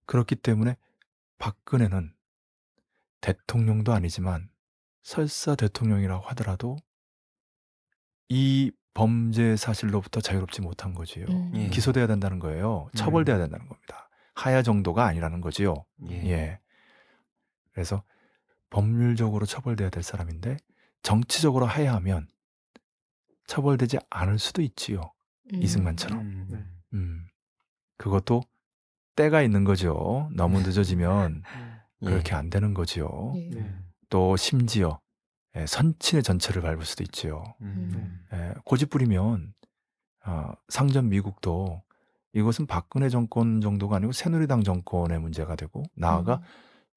그렇기 때문에 박근혜는 대통령도 아니지만 설사 대통령이라고 하더라도 이 범죄 사실로부터 자유롭지 못한 거지요. 기소돼야 된다는 거예요. 처벌돼야 된다는 겁니다. 하야 정도가 아니라는 거지요. 그래서 법률적으로 처벌돼야 될 사람인데 정치적으로 하야하면 처벌되지 않을 수도 있지요. 이승만처럼. 그것도 때가 있는 거죠. 너무 늦어지면 그렇게 안 되는 거지요. 또 심지어 선친의 전철을 밟을 수도 있지요. 고집 부리면 상전 미국도 이것은 박근혜 정권 정도가 아니고 새누리당 정권의 문제가 되고 나아가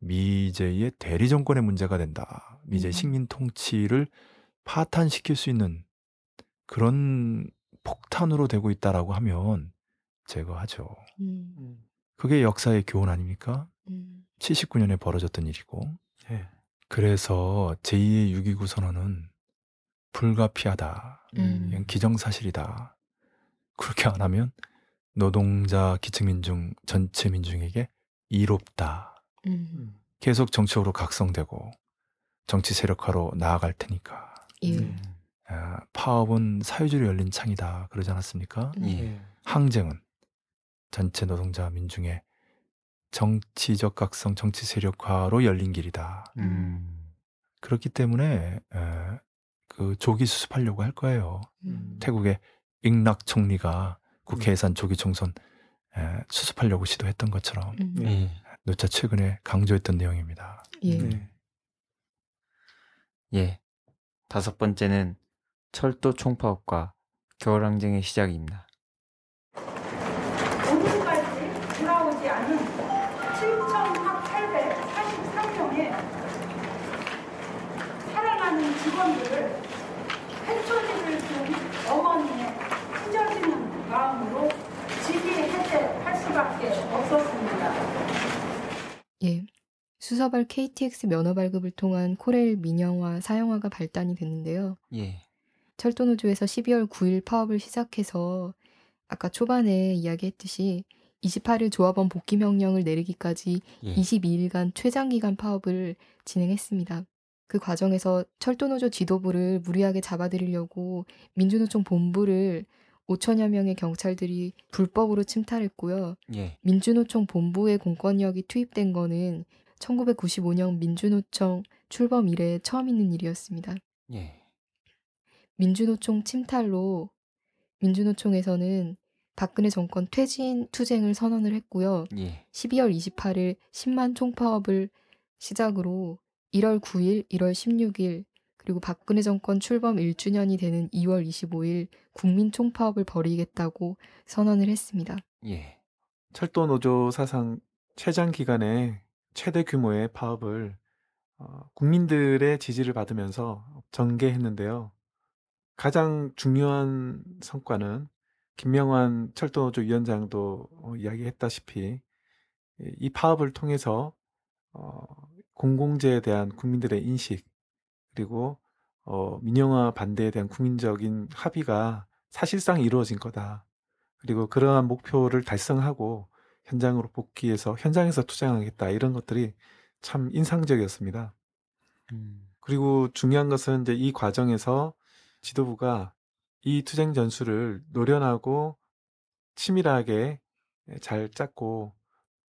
미제의 대리 정권의 문제가 된다. 미제 식민 통치를 파탄시킬 수 있는 그런 폭탄으로 되고 있다라고 하면 제거하죠. 그게 역사의 교훈 아닙니까? 79년에 벌어졌던 일이고. 그래서 제2의 6.29 선언은 불가피하다. 기정사실이다. 그렇게 안 하면 노동자, 기층민중, 전체 민중에게 이롭다. 계속 정치적으로 각성되고 정치 세력화로 나아갈 테니까. 파업은 사회주의 열린 창이다. 그러지 않았습니까? 항쟁은 전체 노동자, 민중의 정치적 각성, 정치 세력화로 열린 길이다. 그렇기 때문에 그 조기 수습하려고 할 거예요. 태국의 잉락 총리가 국회 예산 조기 총선 수습하려고 시도했던 것처럼 노차 최근에 강조했던 내용입니다. 다섯 번째는 철도 총파업과 겨울항쟁의 시작입니다. 오늘까지 돌아오지 않은 7,843명의 살아가는 직원들을 해초리를 둔 어머니의 찢어지는 마음으로 지지해제할 수밖에 없었습니다. 수서발 KTX 면허 발급을 통한 코레일 민영화 사형화가 발단이 됐는데요. 철도노조에서 12월 9일 파업을 시작해서 아까 초반에 이야기했듯이 28일 조합원 복귀 명령을 내리기까지 22일간 최장기간 파업을 진행했습니다. 그 과정에서 철도노조 지도부를 무리하게 잡아들이려고 민주노총 본부를 5천여 명의 경찰들이 불법으로 침탈했고요. 민주노총 본부의 공권력이 투입된 거는 1995년 민주노총 출범 이래 처음 있는 일이었습니다. 민주노총 침탈로 민주노총에서는 박근혜 정권 퇴진 투쟁을 선언을 했고요. 12월 28일 10만 총파업을 시작으로 1월 9일, 1월 16일 그리고 박근혜 정권 출범 1주년이 되는 2월 25일 국민 총파업을 벌이겠다고 선언을 했습니다. 철도노조 사상 최장 기간에 최대 규모의 파업을 국민들의 지지를 받으면서 전개했는데요. 가장 중요한 성과는 김명환 철도노조 위원장도 이야기했다시피 이 파업을 통해서 공공재에 대한 국민들의 인식 그리고 민영화 반대에 대한 국민적인 합의가 사실상 이루어진 거다. 그리고 그러한 목표를 달성하고 현장으로 복귀해서 현장에서 투쟁하겠다. 이런 것들이 참 인상적이었습니다. 그리고 중요한 것은 이제 이 과정에서 지도부가 이 투쟁 전술을 노련하고 치밀하게 잘 짰고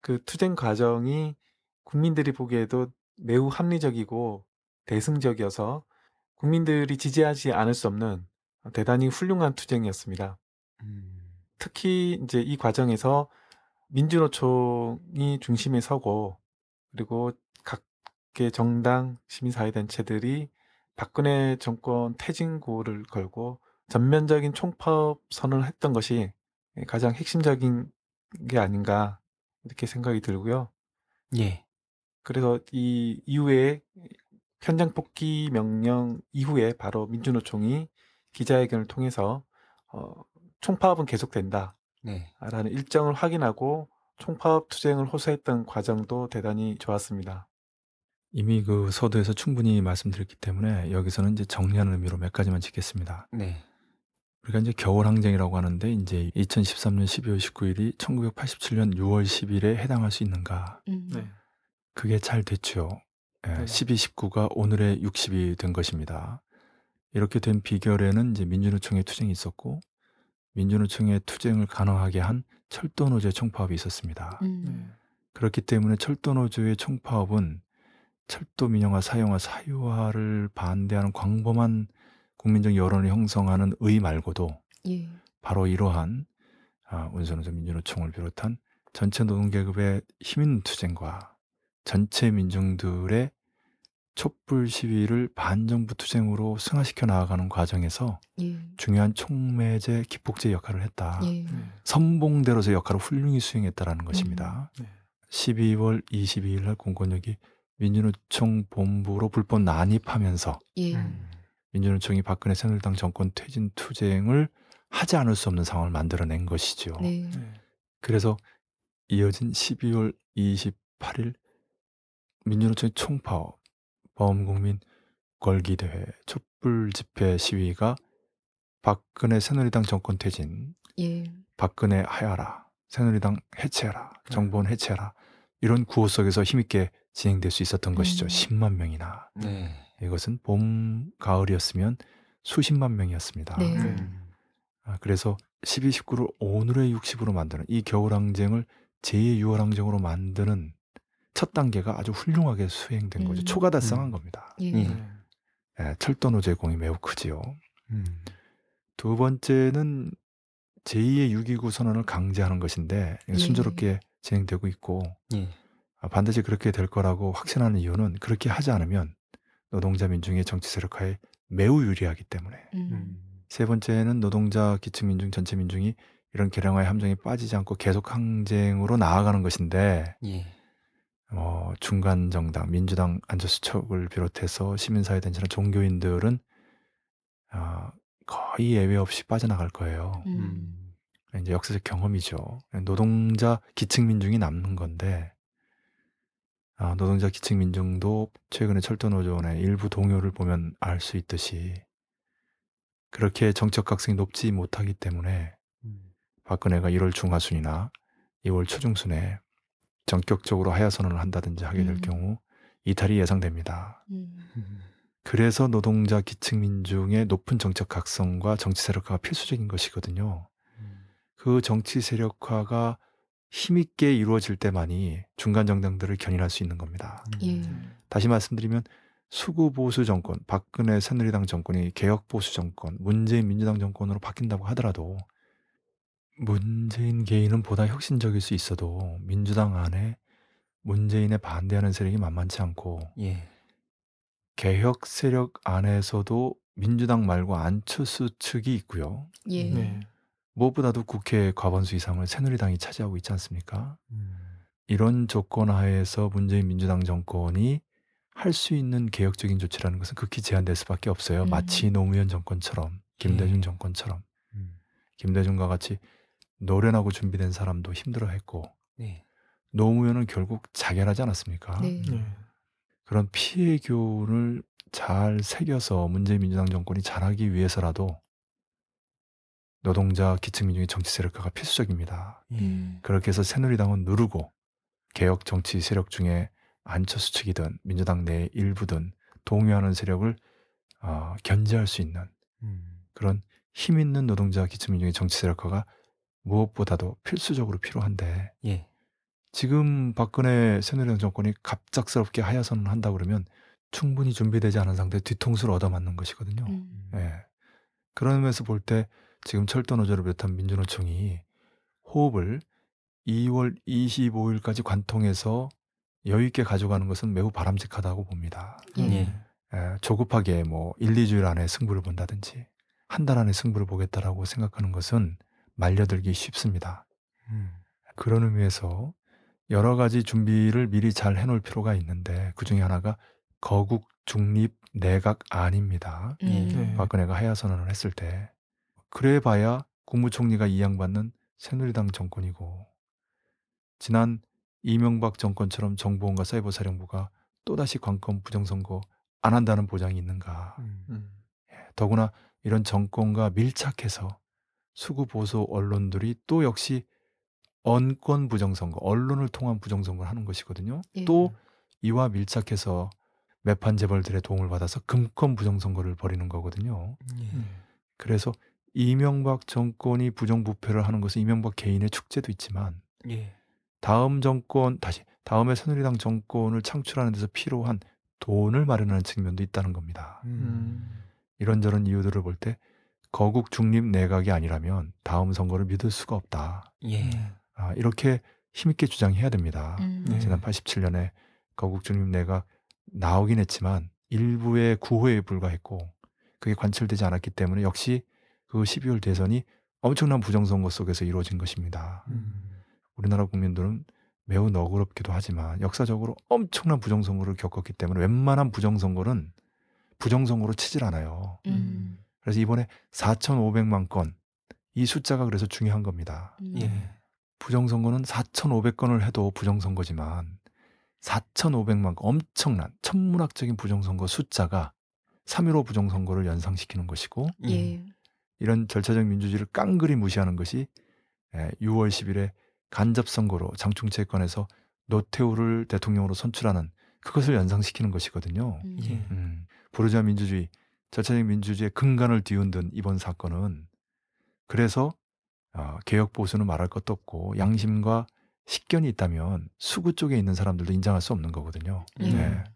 그 투쟁 과정이 국민들이 보기에도 매우 합리적이고 대승적이어서 국민들이 지지하지 않을 수 없는 대단히 훌륭한 투쟁이었습니다. 특히 이제 이 과정에서 민주노총이 중심에 서고 그리고 각 이렇게 정당 시민사회단체들이 박근혜 정권 퇴진고를 걸고 전면적인 총파업 선언을 했던 것이 가장 핵심적인 게 아닌가 이렇게 생각이 들고요. 예. 그래서 이 이후에 현장 복귀 명령 이후에 바로 민주노총이 기자회견을 통해서 총파업은 계속된다. 네. 라는 일정을 확인하고 총파업 투쟁을 호소했던 과정도 대단히 좋았습니다. 이미 그 서두에서 충분히 말씀드렸기 때문에 여기서는 이제 정리하는 의미로 몇 가지만 짚겠습니다. 네. 우리가 이제 겨울 항쟁이라고 하는데 이제 2013년 12월 19일이 1987년 6월 10일에 해당할 수 있는가? 네. 그게 잘 됐죠. 네, 네. 12, 19가 오늘의 60이 된 것입니다. 이렇게 된 비결에는 이제 민주노총의 투쟁이 있었고 민주노총의 투쟁을 가능하게 한 철도노조의 총파업이 있었습니다. 네. 그렇기 때문에 철도노조의 총파업은 철도 민영화, 사용화, 사유화를 반대하는 광범한 국민적 여론을 형성하는 의 말고도 예. 바로 이러한 운송노조 민주노총을 비롯한 전체 노동계급의 힘있는 투쟁과 전체 민중들의 촛불 시위를 반정부 투쟁으로 승화시켜 나아가는 과정에서 예. 중요한 촉매제, 기폭제 역할을 했다. 예. 선봉대로서 역할을 훌륭히 수행했다라는 것입니다. 12월 22일 날 공권력이 민주노총 본부로 불법 난입하면서 예. 민주노총이 박근혜 새누리당 정권 퇴진 투쟁을 하지 않을 수 없는 상황을 만들어낸 것이죠. 네. 그래서 이어진 12월 28일 민주노총의 총파업, 범국민 걸기대회, 촛불집회 시위가 박근혜 새누리당 정권 퇴진, 예. 박근혜 하야라, 새누리당 해체하라, 정권 해체하라 이런 구호 속에서 힘있게 진행될 수 있었던 것이죠. 10만 명이나. 네. 이것은 봄, 가을이었으면 수십만 명이었습니다. 네. 그래서 12, 19를 오늘의 60으로 만드는 이 겨울항쟁을 제2의 6월항쟁으로 만드는 첫 단계가 아주 훌륭하게 수행된 거죠. 초과달성한 겁니다. 예. 네, 철도노조의 공이 매우 크지요. 두 번째는 제2의 6.29 선언을 강제하는 것인데 순조롭게 진행되고 있고 반드시 그렇게 될 거라고 확신하는 이유는 그렇게 하지 않으면 노동자 민중의 정치 세력화에 매우 유리하기 때문에 세 번째는 노동자 기층 민중 전체 민중이 이런 계량화의 함정에 빠지지 않고 계속 항쟁으로 나아가는 것인데 중간 정당 민주당 안철수척을 비롯해서 시민사회단체나 종교인들은 거의 예외 없이 빠져나갈 거예요. 이제 역사적 경험이죠. 노동자 기층 민중이 남는 건데 노동자 기층 민중도 최근에 철도노조원의 일부 동요를 보면 알 수 있듯이 그렇게 정적 각성이 높지 못하기 때문에 박근혜가 1월 중하순이나 2월 초중순에 전격적으로 하야 선언을 한다든지 하게 될 경우 이탈이 예상됩니다. 그래서 노동자 기층 민중의 높은 정적 각성과 정치 세력화가 필수적인 것이거든요. 그 정치 세력화가 힘있게 이루어질 때만이 중간 정당들을 견인할 수 있는 겁니다. 다시 말씀드리면 수구보수 정권, 박근혜 새누리당 정권이 개혁보수 정권, 문재인 민주당 정권으로 바뀐다고 하더라도 문재인 개인은 보다 혁신적일 수 있어도 민주당 안에 문재인에 반대하는 세력이 만만치 않고 개혁 세력 안에서도 민주당 말고 안철수 측이 있고요. 무엇보다도 국회 과반수 이상을 새누리당이 차지하고 있지 않습니까? 이런 조건 하에서 문재인 민주당 정권이 할 수 있는 개혁적인 조치라는 것은 극히 제한될 수밖에 없어요. 마치 노무현 정권처럼, 김대중 정권처럼. 김대중과 같이 노련하고 준비된 사람도 힘들어했고 노무현은 결국 자결하지 않았습니까? 그런 피해 교훈을 잘 새겨서 문재인 민주당 정권이 잘하기 위해서라도 노동자 기층 민중의 정치 세력화가 필수적입니다. 그렇게 해서 새누리당은 누르고 개혁 정치 세력 중에 안철수 측이든 민주당 내 일부든 동요하는 세력을 견제할 수 있는 그런 힘 있는 노동자 기층 민중의 정치 세력화가 무엇보다도 필수적으로 필요한데 지금 박근혜 새누리당 정권이 갑작스럽게 하야 선언을 한다 그러면 충분히 준비되지 않은 상태에 뒤통수를 얻어맞는 것이거든요. 그러면서 볼 때 지금 철도노조를 비롯한 민주노총이 호흡을 2월 25일까지 관통해서 여유 있게 가져가는 것은 매우 바람직하다고 봅니다. 조급하게 1, 2주일 안에 승부를 본다든지 한 달 안에 승부를 보겠다라고 생각하는 것은 말려들기 쉽습니다. 그런 의미에서 여러 가지 준비를 미리 잘 해놓을 필요가 있는데 그중에 하나가 거국, 중립, 내각 안입니다. 박근혜가 하야 선언을 했을 때 그래봐야 국무총리가 이양받는 새누리당 정권이고 지난 이명박 정권처럼 정보원과 사이버사령부가 또다시 관건 부정선거 안 한다는 보장이 있는가. 더구나 이런 정권과 밀착해서 수구보수 언론들이 또 역시 언권 부정선거, 언론을 통한 부정선거를 하는 것이거든요. 또 이와 밀착해서 매판 재벌들의 도움을 받아서 금권 부정선거를 벌이는 거거든요. 그래서 이명박 정권이 부정부패를 하는 것은 이명박 개인의 축제도 있지만 다음에 새누리당 정권을 창출하는 데서 필요한 돈을 마련하는 측면도 있다는 겁니다. 이런저런 이유들을 볼 때 거국 중립 내각이 아니라면 다음 선거를 믿을 수가 없다. 이렇게 힘있게 주장해야 됩니다. 지난 87년에 거국 중립 내각 나오긴 했지만 일부의 구호에 불과했고 그게 관철되지 않았기 때문에 역시 그 12월 대선이 엄청난 부정선거 속에서 이루어진 것입니다. 우리나라 국민들은 매우 너그럽기도 하지만 역사적으로 엄청난 부정선거를 겪었기 때문에 웬만한 부정선거는 부정선거로 치질 않아요. 그래서 이번에 4,500만 건, 이 숫자가 그래서 중요한 겁니다. 부정선거는 4,500건을 해도 부정선거지만 4,500만 건, 엄청난 천문학적인 부정선거 숫자가 3.15 부정선거를 연상시키는 것이고 이런 절차적 민주주의를 깡그리 무시하는 것이 6월 10일에 간접선거로 장충채권에서 노태우를 대통령으로 선출하는 그것을 연상시키는 것이거든요. 부르주아 민주주의, 절차적 민주주의의 근간을 뒤흔든 이번 사건은 그래서 개혁보수는 말할 것도 없고 양심과 식견이 있다면 수구 쪽에 있는 사람들도 인정할 수 없는 거거든요.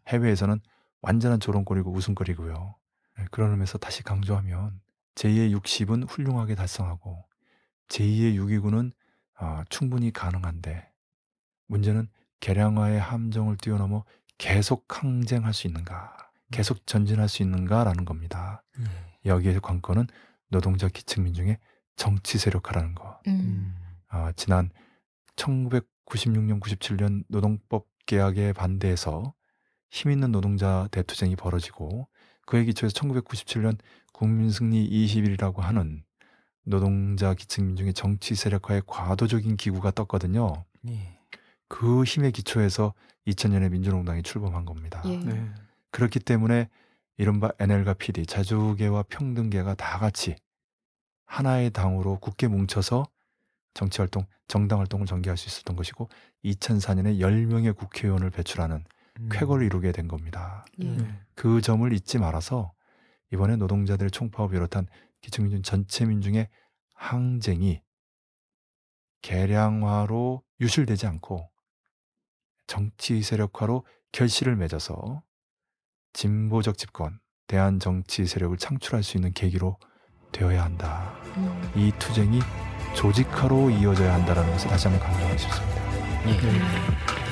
해외에서는 완전한 조롱거리고 웃음거리고요. 그런 의미에서 다시 강조하면 제2의 60은 훌륭하게 달성하고 제2의 629는 충분히 가능한데 문제는 개량화의 함정을 뛰어넘어 계속 항쟁할 수 있는가, 계속 전진할 수 있는가라는 겁니다. 여기에서 관건은 노동자 기층민 중에 정치 세력화라는 것. 지난 1996년, 97년 노동법 개혁에 반대해서 힘있는 노동자 대투쟁이 벌어지고 그에 기초해서 1997년 국민승리 20일이라고 하는 노동자 기층민 중에 정치 세력화의 과도적인 기구가 떴거든요. 그 힘의 기초에서 2000년에 민주노동당이 출범한 겁니다. 그렇기 때문에 이른바 NL과 PD, 자주계와 평등계가 다 같이 하나의 당으로 굳게 뭉쳐서 정치활동, 정당활동을 전개할 수 있었던 것이고 2004년에 10명의 국회의원을 배출하는 쾌거를 이루게 된 겁니다. 그 점을 잊지 말아서 이번에 노동자들의 총파업 비롯한 기층민중 전체 민중의 항쟁이 계량화로 유실되지 않고 정치 세력화로 결실을 맺어서 진보적 집권, 대한 정치 세력을 창출할 수 있는 계기로 되어야 한다. 이 투쟁이 조직화로 이어져야 한다는 것을 다시 한번 강조하고 싶습니다.